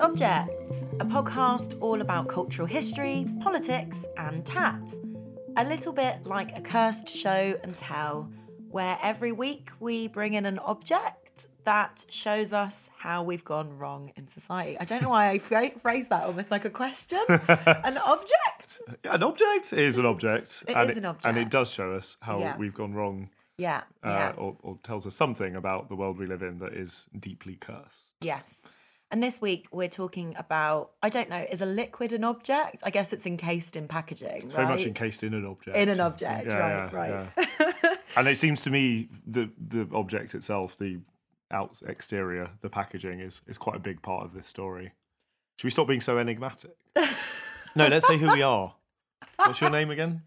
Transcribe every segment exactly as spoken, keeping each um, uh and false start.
Objects, a podcast all about cultural history, politics and tats. A little bit like a cursed show and tell, where every week we bring in an object that shows us how we've gone wrong in society. I don't know why I phrased that almost like a question. An object? An object is an object. It and is it, an object. And it does show us how yeah. we've gone wrong. Yeah. Uh, yeah. Or, or tells us something about the world we live in that is deeply cursed. Yes. And this week we're talking about, I don't know, is a liquid an object? I guess it's encased in packaging, it's right? Very much encased in an object. In an object, yeah, right, yeah, right. Yeah. And it seems to me the the object itself, the out exterior, the packaging is is quite a big part of this story. Should we stop being so enigmatic? No, let's say who we are. What's your name again?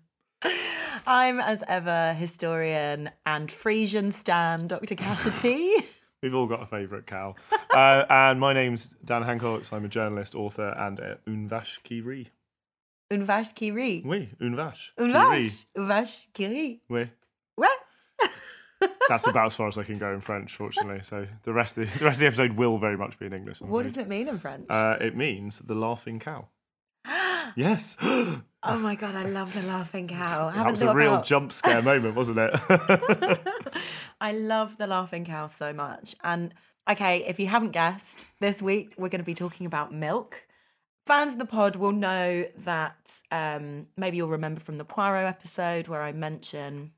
I'm, as ever, historian and Friesian stan, Doctor Kasha T. We've all got a favourite cow. Uh, and my name's Dan Hancock. I'm a journalist, author, and uh, une vache qui rit. Une vache qui rit? Oui, une vache. Une vache. Une vache qui rit. Oui. What? That's about as far as I can go in French, fortunately. So the rest of the, the rest of the episode will very much be in English. What does it mean in French? Uh, it means the laughing cow. Yes. Oh my God, I love the laughing cow. That was a real out. jump scare moment, wasn't it? I love the laughing cow so much. And okay, if you haven't guessed, this week we're going to be talking about milk. Fans of the pod will know that um, maybe you'll remember from the Poirot episode where I mention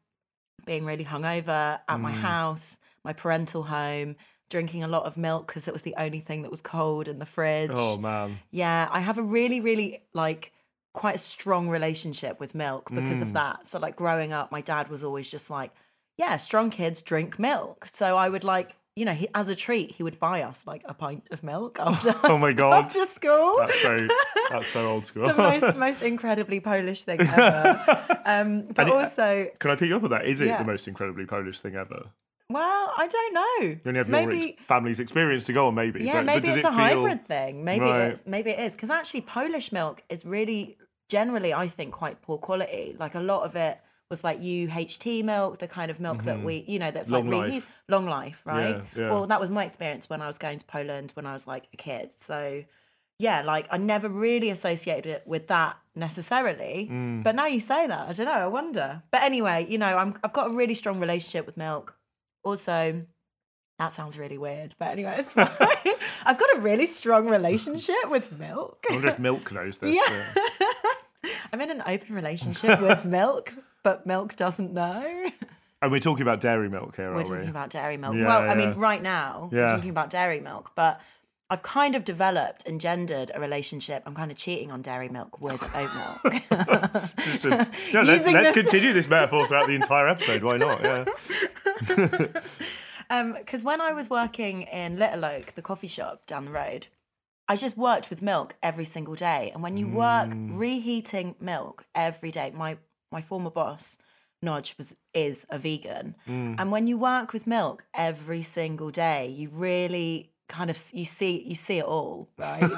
being really hungover at mm. my house, my parental home, drinking a lot of milk because it was the only thing that was cold in the fridge. Oh, man. Yeah, I have a really, really, like, quite a strong relationship with milk because mm. of that. So, like, growing up, my dad was always just like, yeah, strong kids drink milk. So I would, like, you know, he, as a treat, he would buy us, like, a pint of milk after, oh my God. after school. That's so, that's so old school. It's the most, most incredibly Polish thing ever. um, but and also... It, can I pick you up on that? Is it yeah. the most incredibly Polish thing ever? Well, I don't know. You only have maybe, your ex- family's experience to go on, maybe. Yeah, but, maybe but it's it a feel... hybrid thing. Maybe right. it is. Maybe it is. Because actually, Polish milk is really, generally, I think, quite poor quality. Like, a lot of it was, like, U H T milk, the kind of milk mm-hmm. that we, you know, that's, long like, life. Reused. Long life, right? Yeah, yeah. Well, that was my experience when I was going to Poland when I was, like, a kid. So, yeah, like, I never really associated it with that necessarily. Mm. But now you say that, I don't know, I wonder. But anyway, you know, I'm, I've got a really strong relationship with milk. Also, that sounds really weird, but anyway, it's fine. I've got a really strong relationship with milk. I wonder if milk knows this. Yeah. But... I'm in an open relationship with milk, but milk doesn't know. And we're talking about dairy milk here, aren't we? We're talking about dairy milk. Yeah, well, yeah. I mean, right now, yeah. we're talking about dairy milk, but I've kind of developed and gendered a relationship. I'm kind of cheating on dairy milk with oat milk. Just a, yeah, let's let's this... continue this metaphor throughout the entire episode. Why not? Yeah. Because um, when I was working in Little Oak, the coffee shop down the road, I just worked with milk every single day. And when you mm. work reheating milk every day, my, my former boss, Nodge, was is a vegan. Mm. And when you work with milk every single day, you really... kind of you see you see it all, right?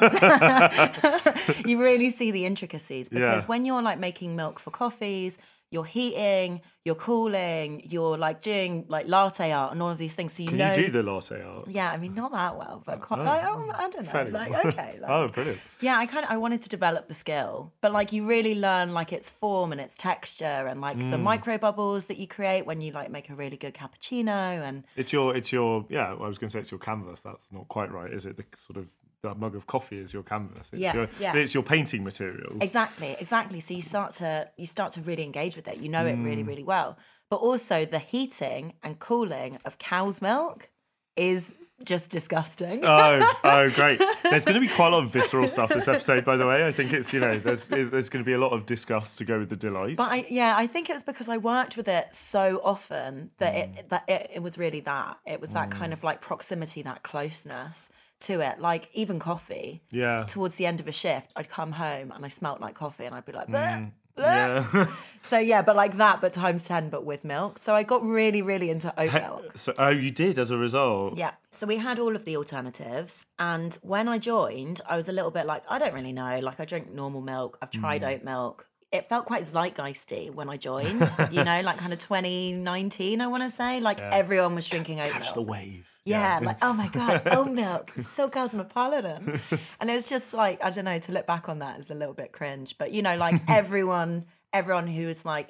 You really see the intricacies because yeah. when you're like making milk for coffees, you're heating, you're cooling, you're like doing like latte art and all of these things. So you Can know, you do the latte art? Yeah, I mean not that well, but quite, oh, like, oh, I don't know. Fairly like well. okay, like, oh, brilliant. Yeah, I kind of I wanted to develop the skill, but like you really learn like its form and its texture and like mm. the micro bubbles that you create when you like make a really good cappuccino and it's your it's your yeah. I was going to say it's your canvas. That's not quite right, is it? The sort of that mug of coffee is your canvas. It's yeah, your, yeah. But it's your painting materials. Exactly, exactly. So you start to you start to really engage with it. You know it mm. really, really well. But also the heating and cooling of cow's milk is just disgusting. Oh, oh, great. There's going to be quite a lot of visceral stuff this episode, by the way. I think it's, you know, there's there's going to be a lot of disgust to go with the delight. But I, yeah, I think it was because I worked with it so often that, mm. it, that it, it was really that. It was that mm. kind of like proximity, that closeness to it. Like even coffee. Yeah. Towards the end of a shift, I'd come home and I smelt like coffee and I'd be like, mm. Yeah. So yeah, but like that, but times ten, but with milk. So I got really, really into oat milk. So oh, you did as a result. Yeah. So we had all of the alternatives, and when I joined, I was a little bit like, I don't really know. Like I drink normal milk. I've tried mm. oat milk. It felt quite zeitgeisty when I joined. You know, like kind of twenty nineteen, I want to say. Like yeah. everyone was drinking oat Catch milk. Catch the wave. Yeah, yeah, like, oh my God, oat milk, it's so cosmopolitan. And it was just like, I don't know, to look back on that is a little bit cringe. But, you know, like everyone, everyone who is like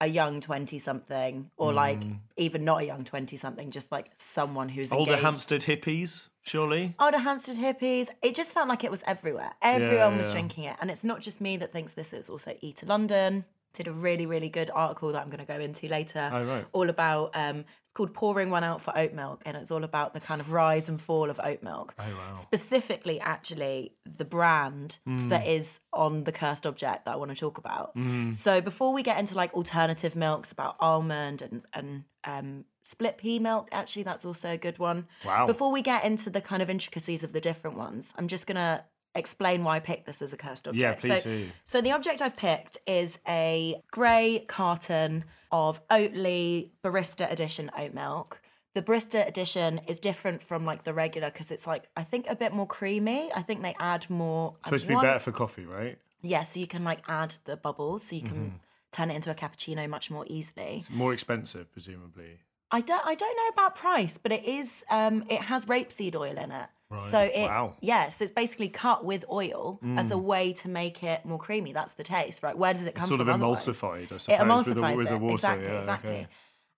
a young twenty-something or mm. like even not a young twenty-something, just like someone who's Older engaged. Hampstead hippies, surely? Older Hampstead hippies. It just felt like it was everywhere. Everyone yeah, yeah. was drinking it. And it's not just me that thinks this, it's also Eater London. Did a really, really good article that I'm going to go into later. Oh, right. All about... Um, called Pouring One Out for Oat Milk, and it's all about the kind of rise and fall of oat milk. Oh, wow. Specifically, actually, the brand mm. that is on the cursed object that I want to talk about. Mm. So before we get into like alternative milks about almond and, and um, split pea milk, actually, that's also a good one. Wow. Before we get into the kind of intricacies of the different ones, I'm just going to explain why I picked this as a cursed object. Yeah, please so, do. So the object I've picked is a grey carton of Oatly Barista Edition oat milk. The Barista Edition is different from like the regular because it's like, I think a bit more creamy. I think they add more. It's supposed to be better for coffee, right? Yeah, so you can like add the bubbles so you can mm-hmm. turn it into a cappuccino much more easily. It's more expensive, presumably. I don't, I don't know about price, but it is. Um, it has rapeseed oil in it. Right. So it, wow. yeah, so it's basically cut with oil mm. as a way to make it more creamy. That's the taste, right? Where does it come it's sort from? Sort of emulsified, otherwise? I suppose. It emulsifies with the, with the water. Exactly, yeah, exactly. Okay.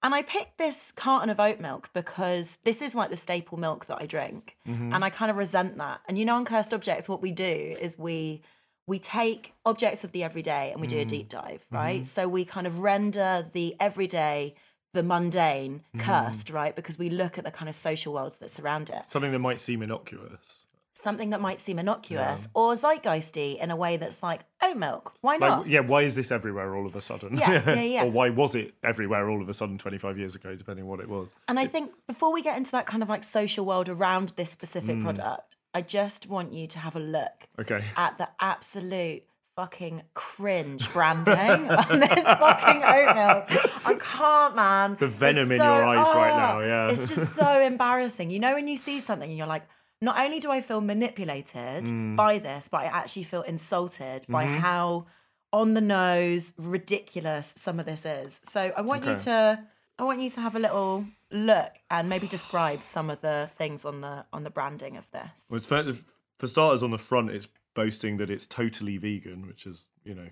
And I picked this carton of oat milk because this is like the staple milk that I drink, mm-hmm. and I kind of resent that. And you know, on Cursed Objects, what we do is we we take objects of the everyday and we mm. do a deep dive, right? Mm-hmm. So we kind of render the everyday, the mundane, cursed, mm. right? Because we look at the kind of social worlds that surround it. Something that might seem innocuous. Something that might seem innocuous yeah. or zeitgeisty in a way that's like, oh, milk, why not? Like, yeah, why is this everywhere all of a sudden? Yeah, yeah, yeah. Or why was it everywhere all of a sudden twenty-five years ago, depending on what it was. And I it, think before we get into that kind of like social world around this specific mm. product, I just want you to have a look okay. at the absolute fucking cringe branding on this fucking oat milk. I can't, man. The venom so, in your eyes oh, right now, yeah. It's just so embarrassing. You know when you see something and you're like, not only do I feel manipulated mm. by this, but I actually feel insulted mm-hmm. by how on the nose, ridiculous some of this is. So I want okay. you to I want you to have a little look and maybe describe some of the things on the on the branding of this. Well, it's fair, for starters, on the front it's boasting that it's totally vegan, which is, you know,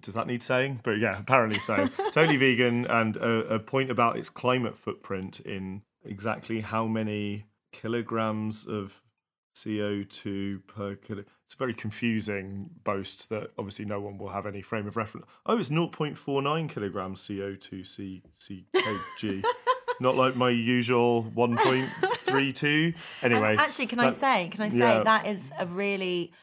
does that need saying? But yeah, apparently so. Totally vegan, and a, a point about its climate footprint in exactly how many kilograms of C O two per kilo. It's a very confusing boast that obviously no one will have any frame of reference. Oh, it's zero point four nine kilograms C O two C, C K G. Not like my usual one point three two. Anyway. And actually, can that, I say, can I say yeah. that is a really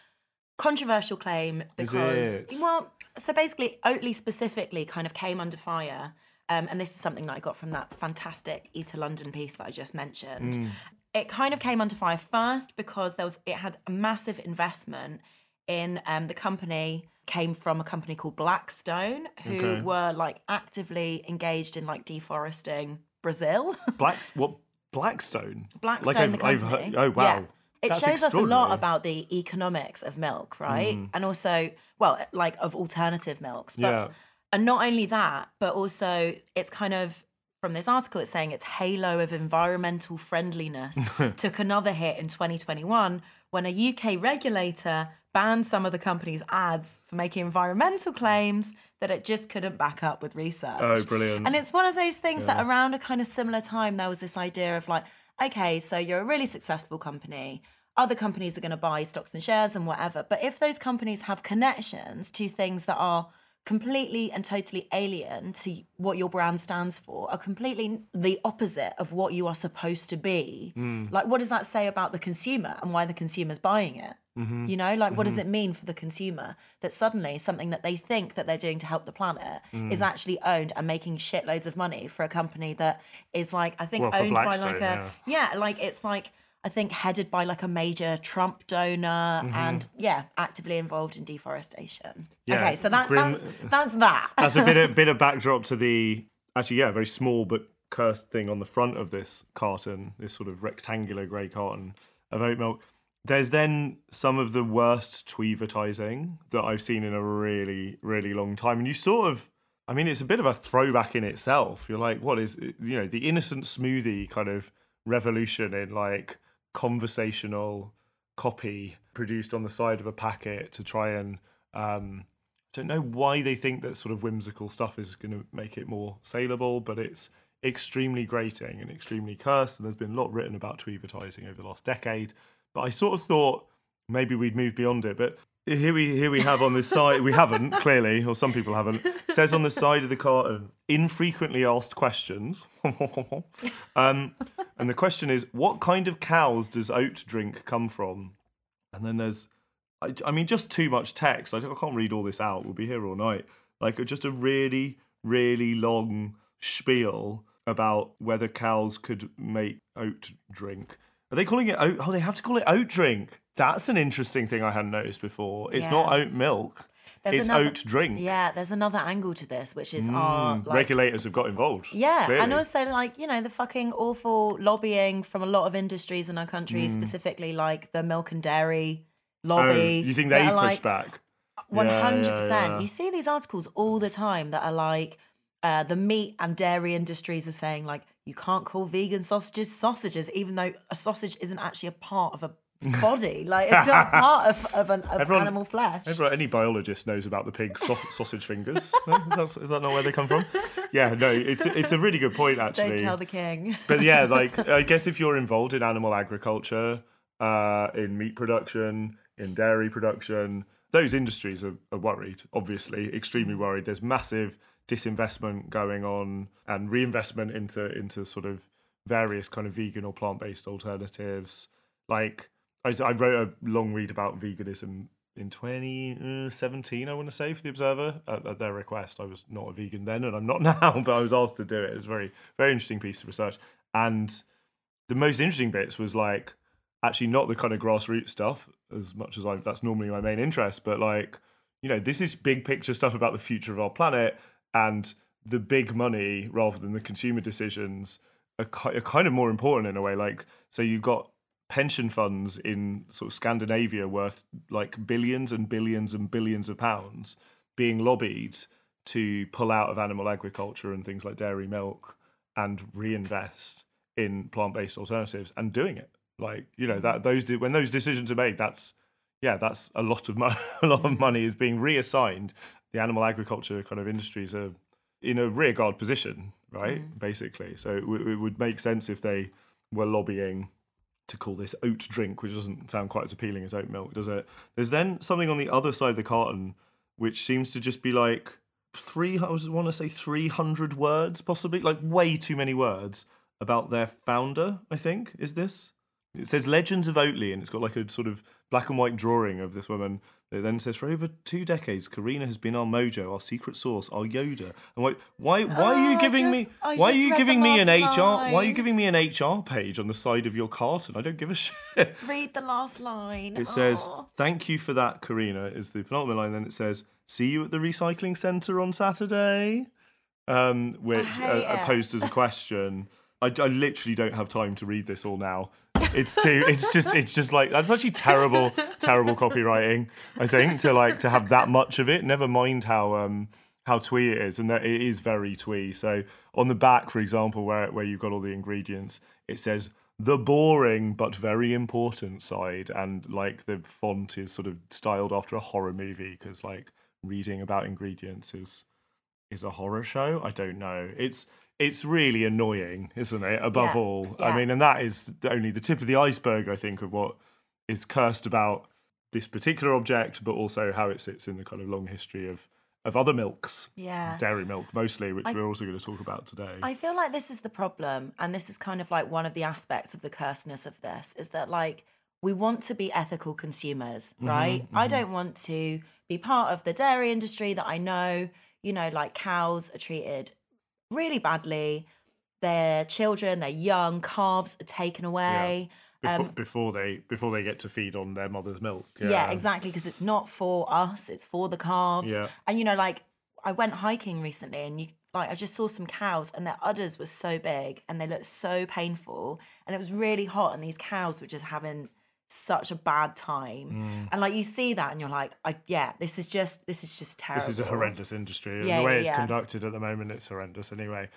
controversial claim because, well, so basically Oatly specifically kind of came under fire. Um, and this is something that I got from that fantastic Eater London piece that I just mentioned. Mm. It kind of came under fire first because there was it had a massive investment in um, the company came from a company called Blackstone who okay. were like actively engaged in like deforesting Brazil. Blacks what Blackstone? Blackstone like I've, the company. I've, oh wow. Yeah. It That's shows us a lot about the economics of milk, right? Mm. And also, well, like of alternative milks. But, yeah. And not only that, but also it's kind of, from this article, it's saying its halo of environmental friendliness took another hit in twenty twenty-one when a U K regulator banned some of the company's ads for making environmental claims that it just couldn't back up with research. Oh, brilliant. And it's one of those things yeah. that around a kind of similar time, there was this idea of like, okay, so you're a really successful company. Other companies are going to buy stocks and shares and whatever. But if those companies have connections to things that are completely and totally alien to what your brand stands for, are completely the opposite of what you are supposed to be. Mm. Like, what does that say about the consumer and why the consumer's buying it? Mm-hmm. You know, like, mm-hmm. what does it mean for the consumer that suddenly something that they think that they're doing to help the planet mm. is actually owned and making shitloads of money for a company that is, like, I think well, owned by, like, a... Yeah. yeah, like, it's, like, I think headed by, like, a major Trump donor mm-hmm. and, yeah, actively involved in deforestation. Yeah, okay, so that, grim... that's, that's that. That's a bit of, bit of backdrop to the, actually, yeah, very small but cursed thing on the front of this carton, this sort of rectangular grey carton of oat milk. There's then some of the worst tweevertising that I've seen in a really, really long time. And you sort of, I mean, it's a bit of a throwback in itself. You're like, what is, you know, the Innocent Smoothie kind of revolution in, like, conversational copy produced on the side of a packet to try and, um, I don't know why they think that sort of whimsical stuff is going to make it more saleable, but it's extremely grating and extremely cursed. And there's been a lot written about tweevertising over the last decade. But I sort of thought maybe we'd move beyond it. But here we here we have on this side, we haven't, clearly, or some people haven't, it says on the side of the carton, infrequently asked questions. um, and the question is, what kind of cows does oat drink come from? And then there's, I, I mean, just too much text. I, I can't read all this out. We'll be here all night. Like, just a really, really long spiel about whether cows could make oat drink. Are they calling it oat? Oh, they have to call it oat drink. That's an interesting thing I hadn't noticed before. It's yeah. not oat milk. There's it's another, oat drink. Yeah, there's another angle to this, which is mm, our... Like, regulators have got involved. Yeah, clearly. And also, like, you know, the fucking awful lobbying from a lot of industries in our country, mm. specifically, like, the milk and dairy lobby. Oh, you think they push like, back? one hundred percent. Yeah, yeah. You see these articles all the time that are like, uh, the meat and dairy industries are saying, like, you can't call vegan sausages sausages, even though a sausage isn't actually a part of a body. Like, it's not a part of, of, an, of everyone, animal flesh. Everyone, any biologist knows about the pig so- sausage fingers. No? Is, that, is that not where they come from? Yeah, no, it's, it's a really good point, actually. Don't tell the king. But yeah, like, I guess if you're involved in animal agriculture, uh, in meat production, in dairy production, those industries are, are worried, obviously, extremely worried. There's massive... disinvestment going on and reinvestment into into sort of various kind of vegan or plant-based alternatives. Like, I, I wrote a long read about veganism in twenty seventeen, I want to say, for The Observer, at, at their request. I was not a vegan then, and I'm not now, but I was asked to do it. It was a very, very interesting piece of research. And the most interesting bits was, like, actually not the kind of grassroots stuff, as much as I that's normally my main interest, but, like, you know, this is big picture stuff about the future of our planet, and the big money rather than the consumer decisions are, ki- are kind of more important in a way. Like, so you've got pension funds in sort of Scandinavia worth like billions and billions and billions of pounds being lobbied to pull out of animal agriculture and things like dairy milk and reinvest in plant-based alternatives, and doing it. Like, you know, that those de- when those decisions are made, that's yeah, that's a lot of mo- a lot of money is being reassigned. The animal agriculture kind of industries are in a rearguard position, right? Mm. Basically, so it, w- it would make sense if they were lobbying to call this oat drink, which doesn't sound quite as appealing as oat milk, does it? There's then something on the other side of the carton, which seems to just be like three. I was want to say three hundred words, possibly, like way too many words about their founder. I think is this. It says Legends of Oatly, and it's got like a sort of black and white drawing of this woman. It then says, for over two decades, Karina has been our mojo, our secret sauce, our Yoda. And why, why, why oh, are you giving just, me? I why are you giving me an line. H R? Why are you giving me an H R page on the side of your carton? I don't give a shit. Read the last line. It Aww. says, "Thank you for that, Karina." Is the penultimate line? Then it says, "See you at the recycling centre on Saturday," um, which uh, posed as a question. I, I literally don't have time to read this all now. It's too. It's just. It's just like that's actually terrible, terrible copywriting. I think to like to have that much of it. Never mind how um how twee it is, and that it is very twee. So on the back, for example, where where you've got all the ingredients, it says the boring but very important side, and like the font is sort of styled after a horror movie because like reading about ingredients is is a horror show. I don't know. It's. It's really annoying, isn't it? Above yeah, all, yeah. I mean, and that is only the tip of the iceberg, I think, of what is cursed about this particular object, but also how it sits in the kind of long history of of other milks, yeah, dairy milk mostly, which I, we're also going to talk about today. I feel like this is the problem, and this is kind of like one of the aspects of the cursedness of this, is that like we want to be ethical consumers, right? Mm-hmm, mm-hmm. I don't want to be part of the dairy industry that I know, you know, like cows are treated really badly. Their children, their young calves are taken away. Yeah. Before, um, before they before they get to feed on their mother's milk. Yeah, yeah, exactly, because it's not for us, it's for the calves. Yeah. And, you know, like, I went hiking recently and, you like, I just saw some cows and their udders were so big and they looked so painful and it was really hot and these cows were just having such a bad time. Mm. And, like, you see that and you're like, I, yeah, this is just this is just terrible. This is a horrendous industry. And yeah, the way yeah, it's yeah. conducted at the moment, it's horrendous anyway.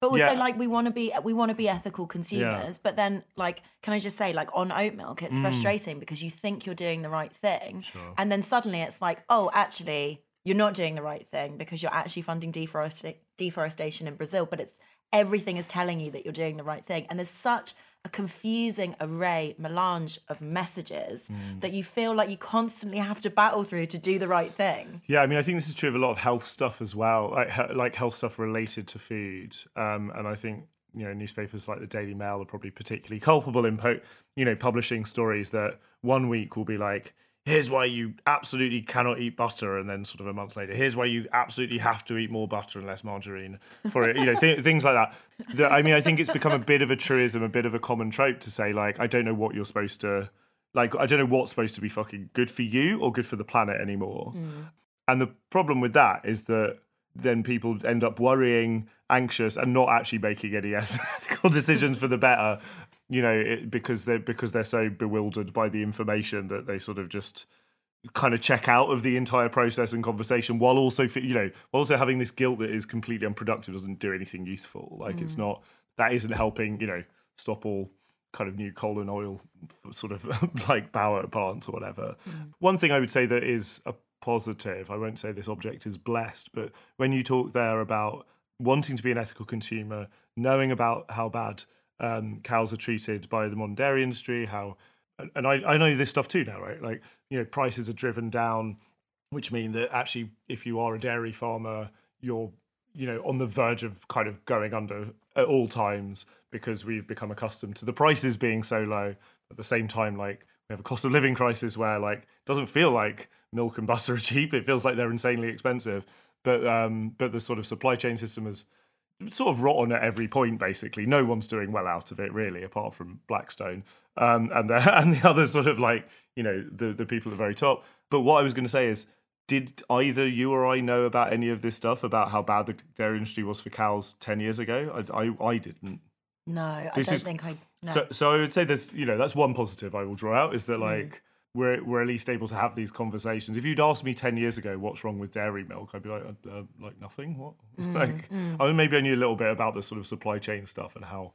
But also, yeah. like, we want to be we want to be ethical consumers. Yeah. But then, like, can I just say, like, on oat milk, it's mm. frustrating because you think you're doing the right thing. Sure. And then suddenly it's like, oh, actually, you're not doing the right thing because you're actually funding deforest- deforestation in Brazil. But it's everything is telling you that you're doing the right thing. And there's such a confusing array, melange of messages mm. that you feel like you constantly have to battle through to do the right thing. Yeah, I mean, I think this is true of a lot of health stuff as well, like, like health stuff related to food. Um, and I think, you know, newspapers like the Daily Mail are probably particularly culpable in, po- you know, publishing stories that one week will be like, here's why you absolutely cannot eat butter, and then sort of a month later, here's why you absolutely have to eat more butter and less margarine for it, you know, th- things like that. The, I mean, I think it's become a bit of a truism, a bit of a common trope to say, like, I don't know what you're supposed to, like, I don't know what's supposed to be fucking good for you or good for the planet anymore. Mm. And the problem with that is that then people end up worrying, anxious, and not actually making any ethical decisions for the better. You know, it, because they're because they're so bewildered by the information that they sort of just kind of check out of the entire process and conversation, while also you know while also having this guilt that is completely unproductive, doesn't do anything useful. Like mm. it's not that isn't helping. You know, stop all kind of new coal and oil sort of like power plants or whatever. Mm. One thing I would say that is a positive. I won't say this object is blessed, but when you talk there about wanting to be an ethical consumer, knowing about how bad. Um, cows are treated by the modern dairy industry, how, and I, I know this stuff too now, right? Like, you know, prices are driven down, which mean that actually if you are a dairy farmer, you're, you know, on the verge of kind of going under at all times because we've become accustomed to the prices being so low. At the same time, like, we have a cost of living crisis where, like, it doesn't feel like milk and butter are cheap. It feels like they're insanely expensive. But um, but the sort of supply chain system is sort of rotten at every point, basically. No one's doing well out of it, really, apart from Blackstone um, and the and the other sort of like, you know, the, the people at the very top. But what I was going to say is, did either you or I know about any of this stuff, about how bad the dairy industry was for cows ten years ago? I, I, I didn't. No, this I don't is, think I... No. So, so I would say there's, you know, that's one positive I will draw out, is that, like, mm. we're we're at least able to have these conversations. If you'd asked me ten years ago what's wrong with dairy milk, I'd be like, uh, like nothing. What? Mm, like, mm. I mean, maybe I knew a little bit about the sort of supply chain stuff and how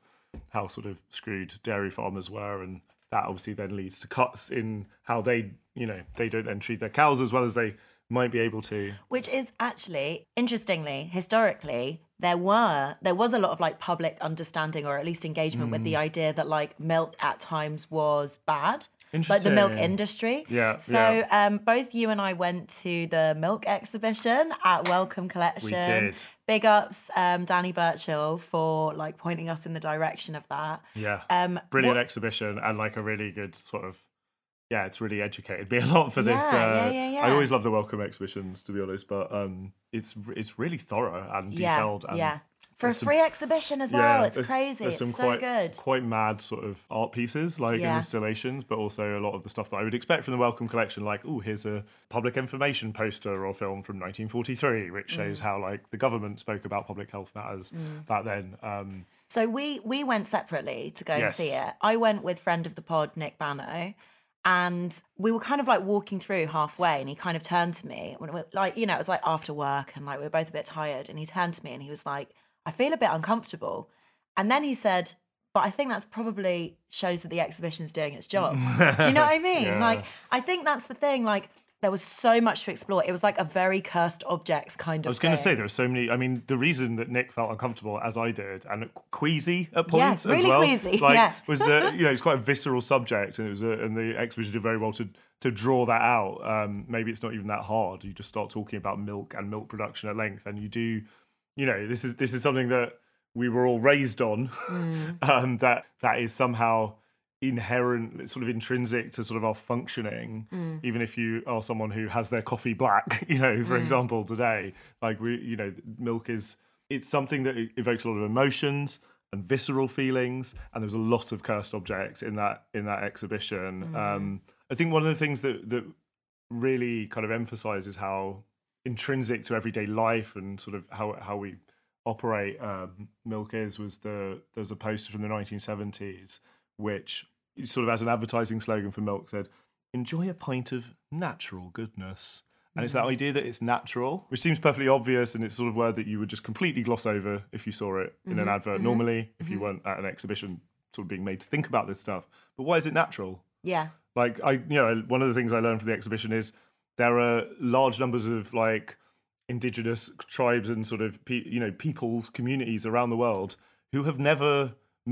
how sort of screwed dairy farmers were, and that obviously then leads to cuts in how they, you know, they don't then treat their cows as well as they might be able to. Which is actually, interestingly, historically, there were there was a lot of like public understanding, or at least engagement mm. with the idea that like milk at times was bad. Like the milk industry. Yeah. So yeah. Um, both you and I went to the milk exhibition at Welcome Collection. We did. Big ups, um, Danny Birchall, for like pointing us in the direction of that. Yeah. Um, Brilliant what, exhibition, and like a really good sort of, yeah, it's really educated me a lot for this. Yeah, uh, yeah, yeah, yeah. I always love the Welcome exhibitions, to be honest, but um, it's it's really thorough and yeah, detailed. And yeah. For a free some, exhibition as well, yeah, it's there's, crazy. There's it's so quite, good. Quite mad sort of art pieces, like yeah. installations, but also a lot of the stuff that I would expect from the Welcome Collection, like, oh, here's a public information poster or film from nineteen forty-three, which shows mm. how like the government spoke about public health matters mm. back then. Um, so we we went separately to go yes. and see it. I went with friend of the pod, Nick Banno, and we were kind of like walking through halfway, and he kind of turned to me. When we, like, you know, it was like after work, and like we were both a bit tired, and he turned to me and he was like, I feel a bit uncomfortable. And then he said, but I think that's probably shows that the exhibition's doing its job. Do you know what I mean? Yeah. Like, I think that's the thing. Like, There was so much to explore. It was like a very Cursed Objects kind of I was going to say, there were so many... I mean, the reason that Nick felt uncomfortable, as I did, and queasy at points yeah, really as well... Queasy, like, yeah, really queasy, yeah. You know, it's quite a visceral subject, and it was a, and the exhibition did very well to, to draw that out. Um, maybe it's not even that hard. You just start talking about milk and milk production at length, and you do... You know, this is this is something that we were all raised on, mm. um, that that is somehow... inherent, sort of intrinsic to sort of our functioning, mm. even if you are someone who has their coffee black, you know, for mm. example, today, like we, you know, milk is, it's something that evokes a lot of emotions and visceral feelings, and there's a lot of Cursed Objects in that in that exhibition. Mm. Um, I think one of the things that that really kind of emphasises how intrinsic to everyday life and sort of how how we operate um, milk is was the there's a poster from the nineteen seventies. Which sort of as an advertising slogan for milk said, enjoy a pint of natural goodness. And mm. it's that idea that it's natural, which seems perfectly obvious, and it's sort of word that you would just completely gloss over if you saw it mm-hmm. in an advert mm-hmm. normally, if mm-hmm. you weren't at an exhibition sort of being made to think about this stuff. But why is it natural? Yeah. Like, I, you know, one of the things I learned from the exhibition is there are large numbers of like indigenous tribes and sort of, pe- you know, peoples, communities around the world who have never...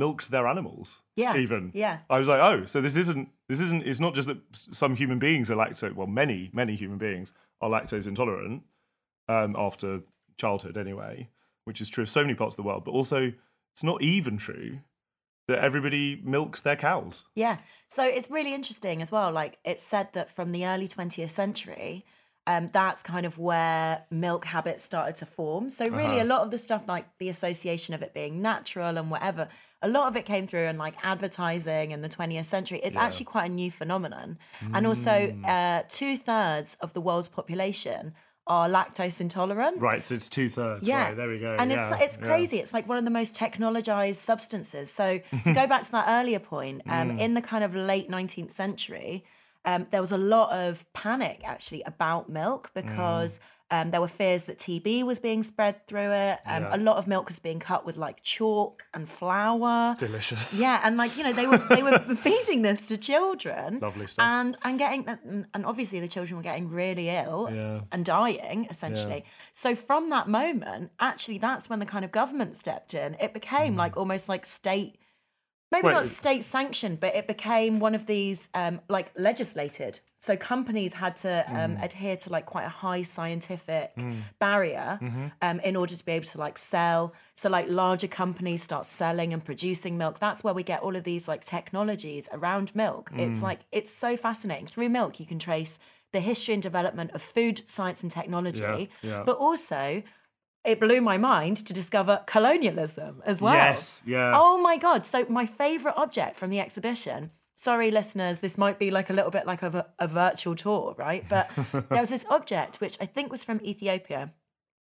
milked their animals. Yeah. Even. Yeah. I was like, oh, so this isn't, this isn't, it's not just that some human beings are lactose, well, many, many human beings are lactose intolerant um, after childhood anyway, which is true of so many parts of the world, but also it's not even true that everybody milks their cows. Yeah. So it's really interesting as well. Like it's said that from the early twentieth century, um, that's kind of where milk habits started to form. So really uh-huh. a lot of the stuff like the association of it being natural and whatever, a lot of it came through in like advertising in the twentieth century. It's yeah. actually quite a new phenomenon. Mm. And also uh, two thirds of the world's population are lactose intolerant. Right, so it's two thirds. Yeah. Right, there we go. And yeah. it's it's crazy. Yeah. It's like one of the most technologised substances. So to go back to that earlier point, um, mm. in the kind of late nineteenth century, um, there was a lot of panic actually about milk because... Mm. Um, there were fears that T B was being spread through it. Um, yeah. A lot of milk was being cut with like chalk and flour. Delicious. Yeah, and like you know they were they were feeding this to children. Lovely stuff. And and getting and obviously the children were getting really ill yeah. and dying essentially. Yeah. So from that moment, actually, that's when the kind of government stepped in. It became mm. like almost like state. Maybe Wait, not state sanctioned, but it became one of these um, like legislated. So companies had to um, mm. adhere to like quite a high scientific mm. barrier mm-hmm. um, in order to be able to like sell. So like larger companies start selling and producing milk. That's where we get all of these like technologies around milk. Mm. It's like, it's so fascinating. Through milk, you can trace the history and development of food, science and technology, yeah, yeah. but also... It blew my mind to discover colonialism as well. Yes, yeah. Oh my God. So my favourite object from the exhibition, sorry listeners, this might be like a little bit like a, a virtual tour, right? But there was this object, which I think was from Ethiopia.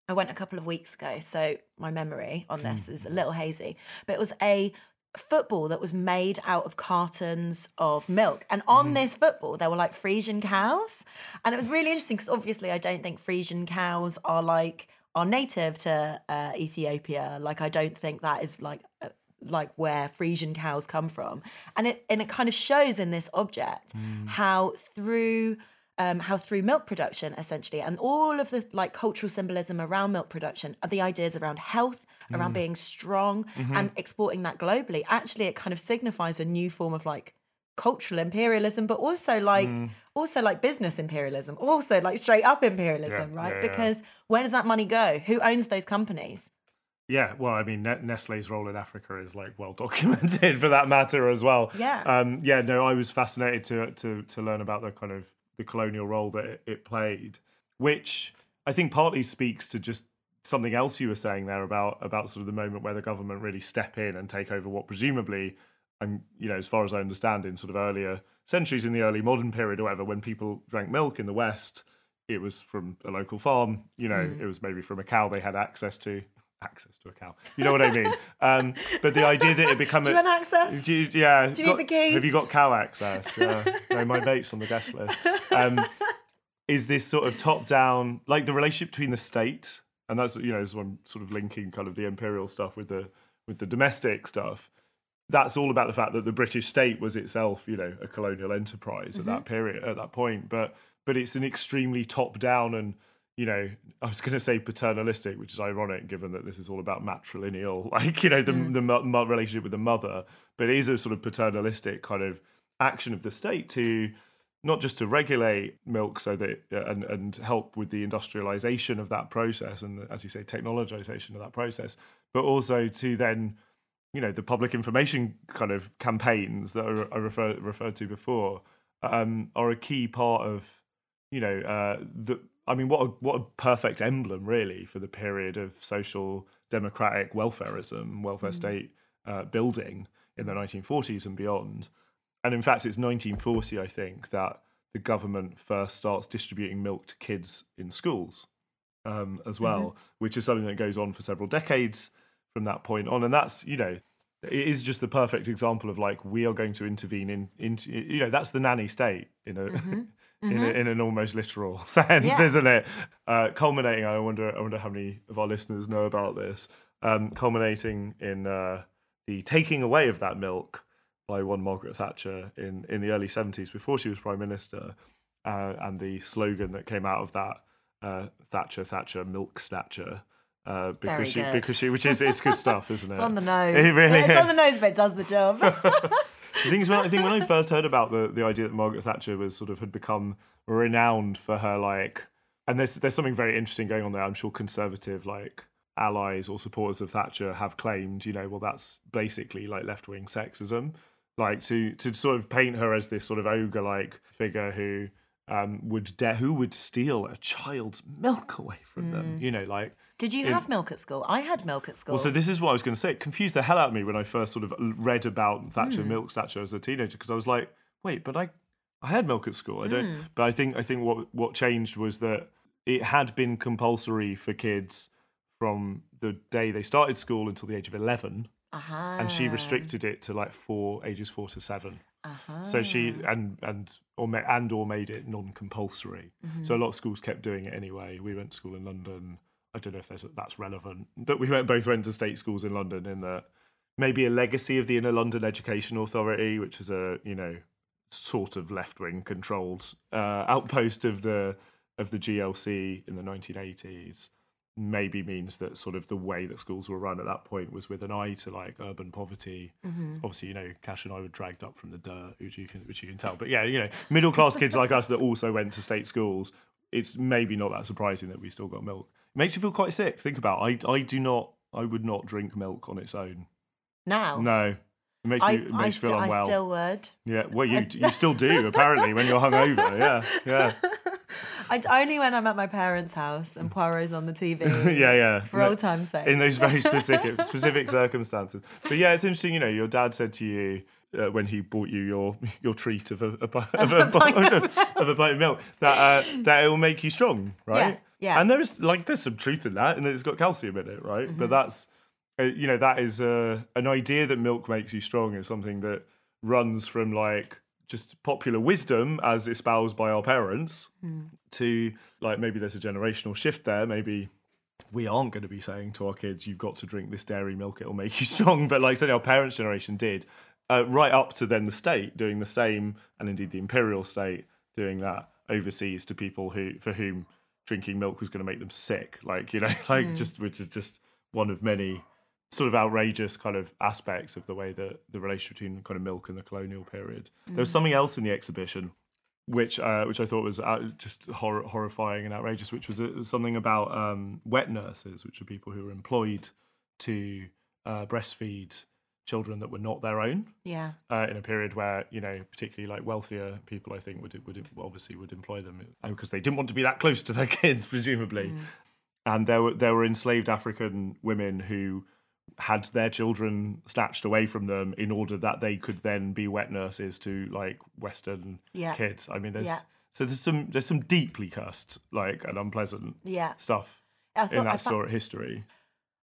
I went a couple of weeks ago, so my memory on this is a little hazy. But it was a football that was made out of cartons of milk. And on mm. this football, there were like Friesian cows. And it was really interesting because obviously I don't think Friesian cows are like... are native to uh, Ethiopia. Like, I don't think that is like uh, like where Friesian cows come from. And it and it kind of shows in this object mm. how through um, how through milk production, essentially, and all of the like cultural symbolism around milk production, are the ideas around health, mm. around being strong mm-hmm. and exporting that globally. Actually, it kind of signifies a new form of like cultural imperialism, but also like mm. also like business imperialism, also like straight up imperialism, yeah, right? Yeah, because yeah. where does that money go? Who owns those companies? Yeah, well, I mean, Nestle's role in Africa is like well documented for that matter as well. Yeah, um, yeah. No, I was fascinated to to to learn about the kind of the colonial role that it, it played, which I think partly speaks to just something else you were saying there about about sort of the moment where the government really step in and take over what presumably. And, you know, as far as I understand, in sort of earlier centuries, in the early modern period or whatever, when people drank milk in the West, it was from a local farm. You know, mm. it was maybe from a cow they had access to. Access to a cow. You know what I mean? Um, but the idea that it become... Do you want access? Do you, yeah. Do you got, need the key? Have you got cow access? Yeah. No, my mate's on the guest list. Um, is this sort of top-down... Like, the relationship between the state, and that's, you know, this one sort of linking kind of the imperial stuff with the with the domestic stuff, that's all about the fact that the British state was itself, you know, a colonial enterprise mm-hmm. at that period, at that point. But but it's an extremely top-down and, you know, I was going to say paternalistic, which is ironic given that this is all about matrilineal, like, you know, the, mm. the mo- relationship with the mother. But it is a sort of paternalistic kind of action of the state to not just to regulate milk so that uh, and, and help with the industrialization of that process and, as you say, technologization of that process, but also to then, you know, the public information kind of campaigns that I refer, referred to before um, are a key part of, you know, uh, the, I mean, what a, what a perfect emblem, really, for the period of social democratic welfareism, welfare mm-hmm. state uh, building in the nineteen forties and beyond. And in fact, it's nineteen forty, I think, that the government first starts distributing milk to kids in schools um, as well, mm-hmm. which is something that goes on for several decades from that point on. And that's, you know, it is just the perfect example of like, we are going to intervene in, in you know, that's the nanny state in a mm-hmm. Mm-hmm. in, a, in an almost literal sense, yeah. isn't it? Uh, culminating, I wonder I wonder how many of our listeners know about this, um, culminating in uh, the taking away of that milk by one Margaret Thatcher in, in the early seventies, before she was Prime Minister, uh, and the slogan that came out of that, uh, Thatcher, Thatcher, milk snatcher, uh, because she, because she, which is it's good stuff, isn't it? It's on the nose. It really yeah, it's is. It's on the nose, but it does the job. The thing is, when, I think when I first heard about the, the idea that Margaret Thatcher was sort of had become renowned for her, like, and there's there's something very interesting going on there. I'm sure conservative like allies or supporters of Thatcher have claimed, you know, well, that's basically like left wing sexism. Like to to sort of paint her as this sort of ogre-like figure who um, would de- who would steal a child's milk away from mm. them, you know, like. Did you in... have milk at school? I had milk at school. Well, so this is what I was going to say. It confused the hell out of me when I first sort of read about Thatcher mm. milk Thatcher as a teenager, because I was like, wait, but I I had milk at school. I don't. Mm. But I think I think what what changed was that it had been compulsory for kids from the day they started school until the age of eleven. Uh-huh. And she restricted it to like four ages four to seven. Uh-huh. So she and and or ma- and or made it non-compulsory. Mm-hmm. So a lot of schools kept doing it anyway. We went to school in London. I don't know if there's a, that's relevant. But we went both went to state schools in London. In that maybe a legacy of the Inner London Education Authority, which is a you know sort of left-wing controlled uh, outpost of the of the G L C in the nineteen eighties. Maybe means that sort of the way that schools were run at that point was with an eye to like urban poverty. Mm-hmm. Obviously, you know, Cash and I were dragged up from the dirt, which you can, which you can tell. But yeah, you know, middle class kids like us that also went to state schools, it's maybe not that surprising that we still got milk. It makes you feel quite sick. Think about it. I I do not, I would not drink milk on its own. Now? No. It makes I, you, it makes I you feel st- unwell. I still would. Yeah, well, you, you still do, apparently, when you're hungover. Yeah, yeah. I, only when I'm at my parents' house and Poirot's on the T V. yeah, yeah. For no, old time's sake. In those very specific specific circumstances. But yeah, it's interesting, you know, your dad said to you uh, when he bought you your your treat of a, a, of, a, a pint of, of a pint of milk that uh, that it will make you strong, right? Yeah, yeah. And there's like there's some truth in that, and it's got calcium in it, right? Mm-hmm. But that's uh, you know that is uh, an idea that milk makes you strong is something that runs from like just popular wisdom as espoused by our parents mm. to like maybe there's a generational shift there. Maybe we aren't going to be saying to our kids, you've got to drink this dairy milk, it'll make you strong. But like certainly our parents' generation did, uh, right up to then the state doing the same, and indeed the imperial state doing that overseas to people who for whom drinking milk was going to make them sick. Like, you know, like mm. just which is just one of many sort of outrageous kind of aspects of the way that the relationship between kind of milk and the colonial period. Mm. There was something else in the exhibition, which uh, which I thought was just hor- horrifying and outrageous, which was, a, was something about um, wet nurses, which are people who are employed to uh, breastfeed children that were not their own. Yeah. Uh, in a period where, you know, particularly like wealthier people, I think, would would obviously would employ them because they didn't want to be that close to their kids, presumably. Mm. And there were there were enslaved African women who had their children snatched away from them in order that they could then be wet nurses to like Western yeah. kids. I mean, there's yeah. so there's some there's some deeply cursed like and unpleasant yeah. stuff I thought, in that story history.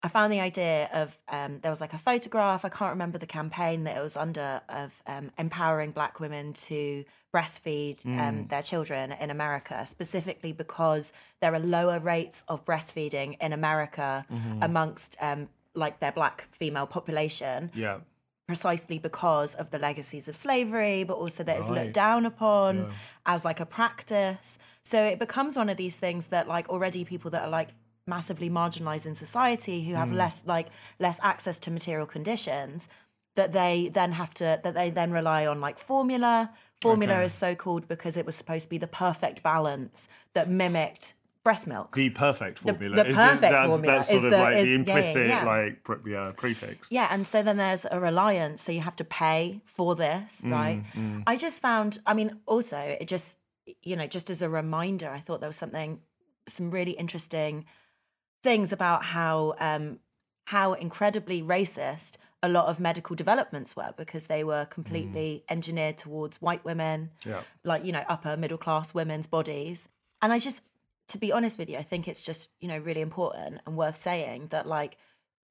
I found the idea of um, there was like a photograph. I can't remember the campaign that it was under of um, empowering Black women to breastfeed mm. um, their children in America, specifically because there are lower rates of breastfeeding in America mm-hmm. amongst um, like their Black female population. Yeah. precisely because of the legacies of slavery, but also that right. it's looked down upon yeah. as like a practice. So it becomes one of these things that like already people that are like massively marginalized in society who have mm. less like less access to material conditions that they then have to, that they then rely on like formula. Formula okay. is so called because it was supposed to be the perfect balance that mimicked breast milk. The perfect formula. The, the perfect the, that's, formula. That's sort is of the, like is, the implicit yeah, yeah. like pre- yeah, prefix. Yeah, and so then there's a reliance, so you have to pay for this, mm, right? Mm. I just found, I mean, also, it just, you know, just as a reminder, I thought there was something, some really interesting things about how um, how incredibly racist a lot of medical developments were, because they were completely mm. engineered towards white women, yeah. like, you know, upper middle class women's bodies. And I just... to be honest with you, I think it's just, you know, really important and worth saying that like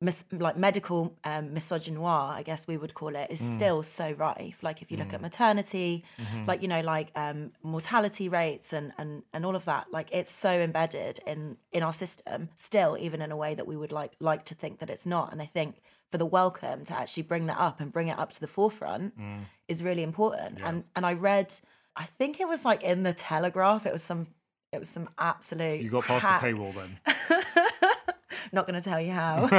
mis- like medical um, misogynoir, I guess we would call it, is mm. still so rife. Like if you mm. look at maternity, mm-hmm. like, you know, like um, mortality rates and, and and all of that, like it's so embedded in, in our system still, even in a way that we would like like to think that it's not. And I think for the Welcome to actually bring that up and bring it up to the forefront mm. is really important. Yeah. And and I read, I think it was like in the Telegraph, it was some... It was some absolute... You got past hack. The paywall then. Not going to tell you how.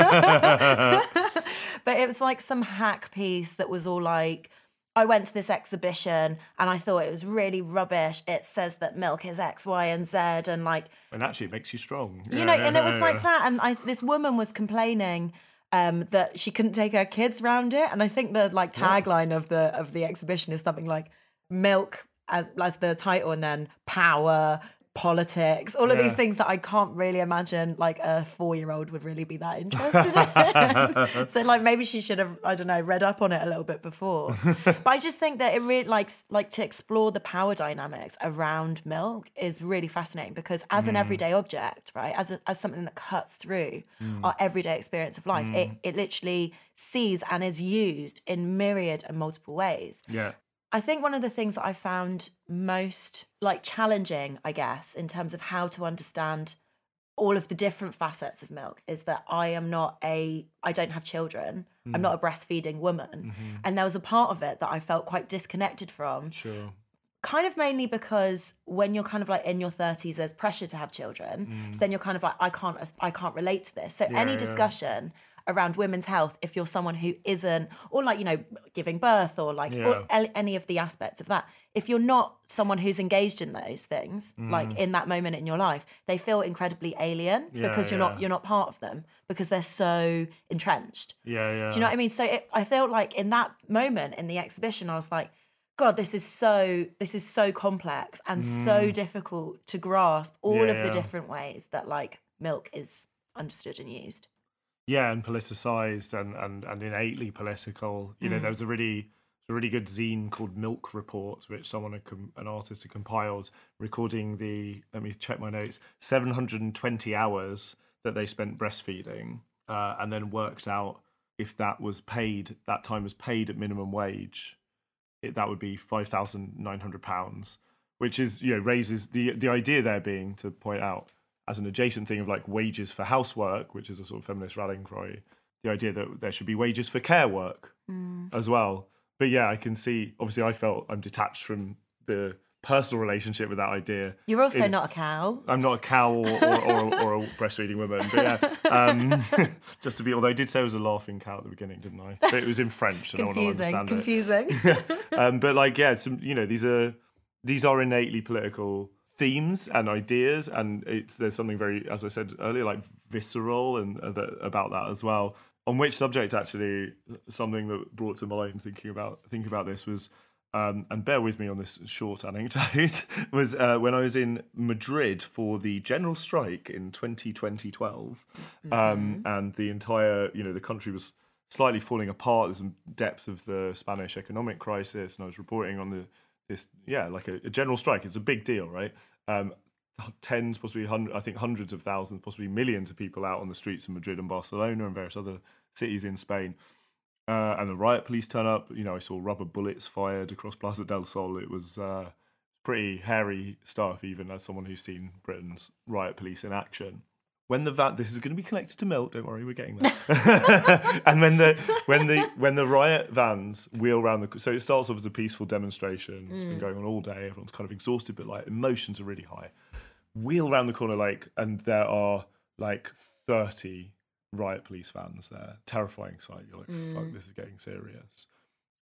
But it was like some hack piece that was all like, I went to this exhibition and I thought it was really rubbish. It says that milk is X, Y and Z and like... And actually it makes you strong. You yeah, know, yeah, and yeah, it was yeah. like that. And I, this woman was complaining... Um, that she couldn't take her kids round it. And I think the like tagline yeah. of the of the exhibition is something like milk uh, as the title and then power... politics, all of yeah. these things that I can't really imagine like a four-year-old would really be that interested in. So like maybe she should have, I don't know, read up on it a little bit before. But I just think that it really like like to explore the power dynamics around milk is really fascinating, because as mm. an everyday object, right, as a, as something that cuts through mm. our everyday experience of life, mm. it, it literally sees and is used in myriad and multiple ways. Yeah. I think one of the things that I found most like challenging, I guess, in terms of how to understand all of the different facets of milk is that I am not a, I don't have children. Mm. I'm not a breastfeeding woman. Mm-hmm. And there was a part of it that I felt quite disconnected from. Sure. Kind of mainly because when you're kind of like in your thirties, there's pressure to have children. Mm. So then you're kind of like, I can't, I can't relate to this. So yeah, any discussion... Yeah. around women's health, if you're someone who isn't, or like, you know, giving birth or like yeah. or any of the aspects of that, if you're not someone who's engaged in those things, mm. like in that moment in your life, they feel incredibly alien yeah, because you're yeah. not you're not part of them, because they're so entrenched. Yeah, yeah. Do you know what I mean? So it, I felt like in that moment in the exhibition, I was like, God, this is so this is so complex and mm. so difficult to grasp all yeah, of yeah. the different ways that like milk is understood and used. Yeah, and politicised and, and, and innately political. You know, mm. there was a really a really good zine called Milk Report, which someone, had com- an artist, had compiled, recording the, let me check my notes, seven hundred twenty hours that they spent breastfeeding, uh, and then worked out if that was paid, that time was paid at minimum wage, it, that would be five thousand nine hundred pounds, which is, you know, raises the the idea there being, to point out, as an adjacent thing of like wages for housework, which is a sort of feminist rallying cry, the idea that there should be wages for care work mm. as well. But yeah, I can see, obviously I felt I'm detached from the personal relationship with that idea. You're also in, not a cow. I'm not a cow or, or, or, or a breastfeeding woman. But yeah, um, just to be, although I did say I was a laughing cow at the beginning, didn't I? But it was in French and confusing, I don't understand confusing. It. Confusing. um, but like, yeah, some, you know, these are these are innately political themes and ideas, and it's there's something very, as I said earlier, like visceral and uh, that, about that as well. On which subject, actually, something that brought to mind thinking about thinking about this was, um, and bear with me on this short anecdote, was uh, when I was in Madrid for the general strike in twenty twelve, mm-hmm. um, and the entire, you know, the country was slightly falling apart. There's some depth of the Spanish economic crisis, and I was reporting on the. This, yeah, like a, a general strike. It's a big deal, right? Um, tens, possibly hundreds, I think hundreds of thousands, possibly millions of people out on the streets in Madrid and Barcelona and various other cities in Spain. Uh, and the riot police turn up. You know, I saw rubber bullets fired across Plaza del Sol. It was uh, pretty hairy stuff, even as someone who's seen Britain's riot police in action. when the va- this is going to be connected to Milt, don't worry, we're getting there. And when the when the when the riot vans wheel around the, so it starts off as a peaceful demonstration, mm. it's been going on all day, everyone's kind of exhausted, but like emotions are really high. Wheel around the corner, like, and there are like thirty riot police vans there. Terrifying sight. You're like, mm. fuck, this is getting serious.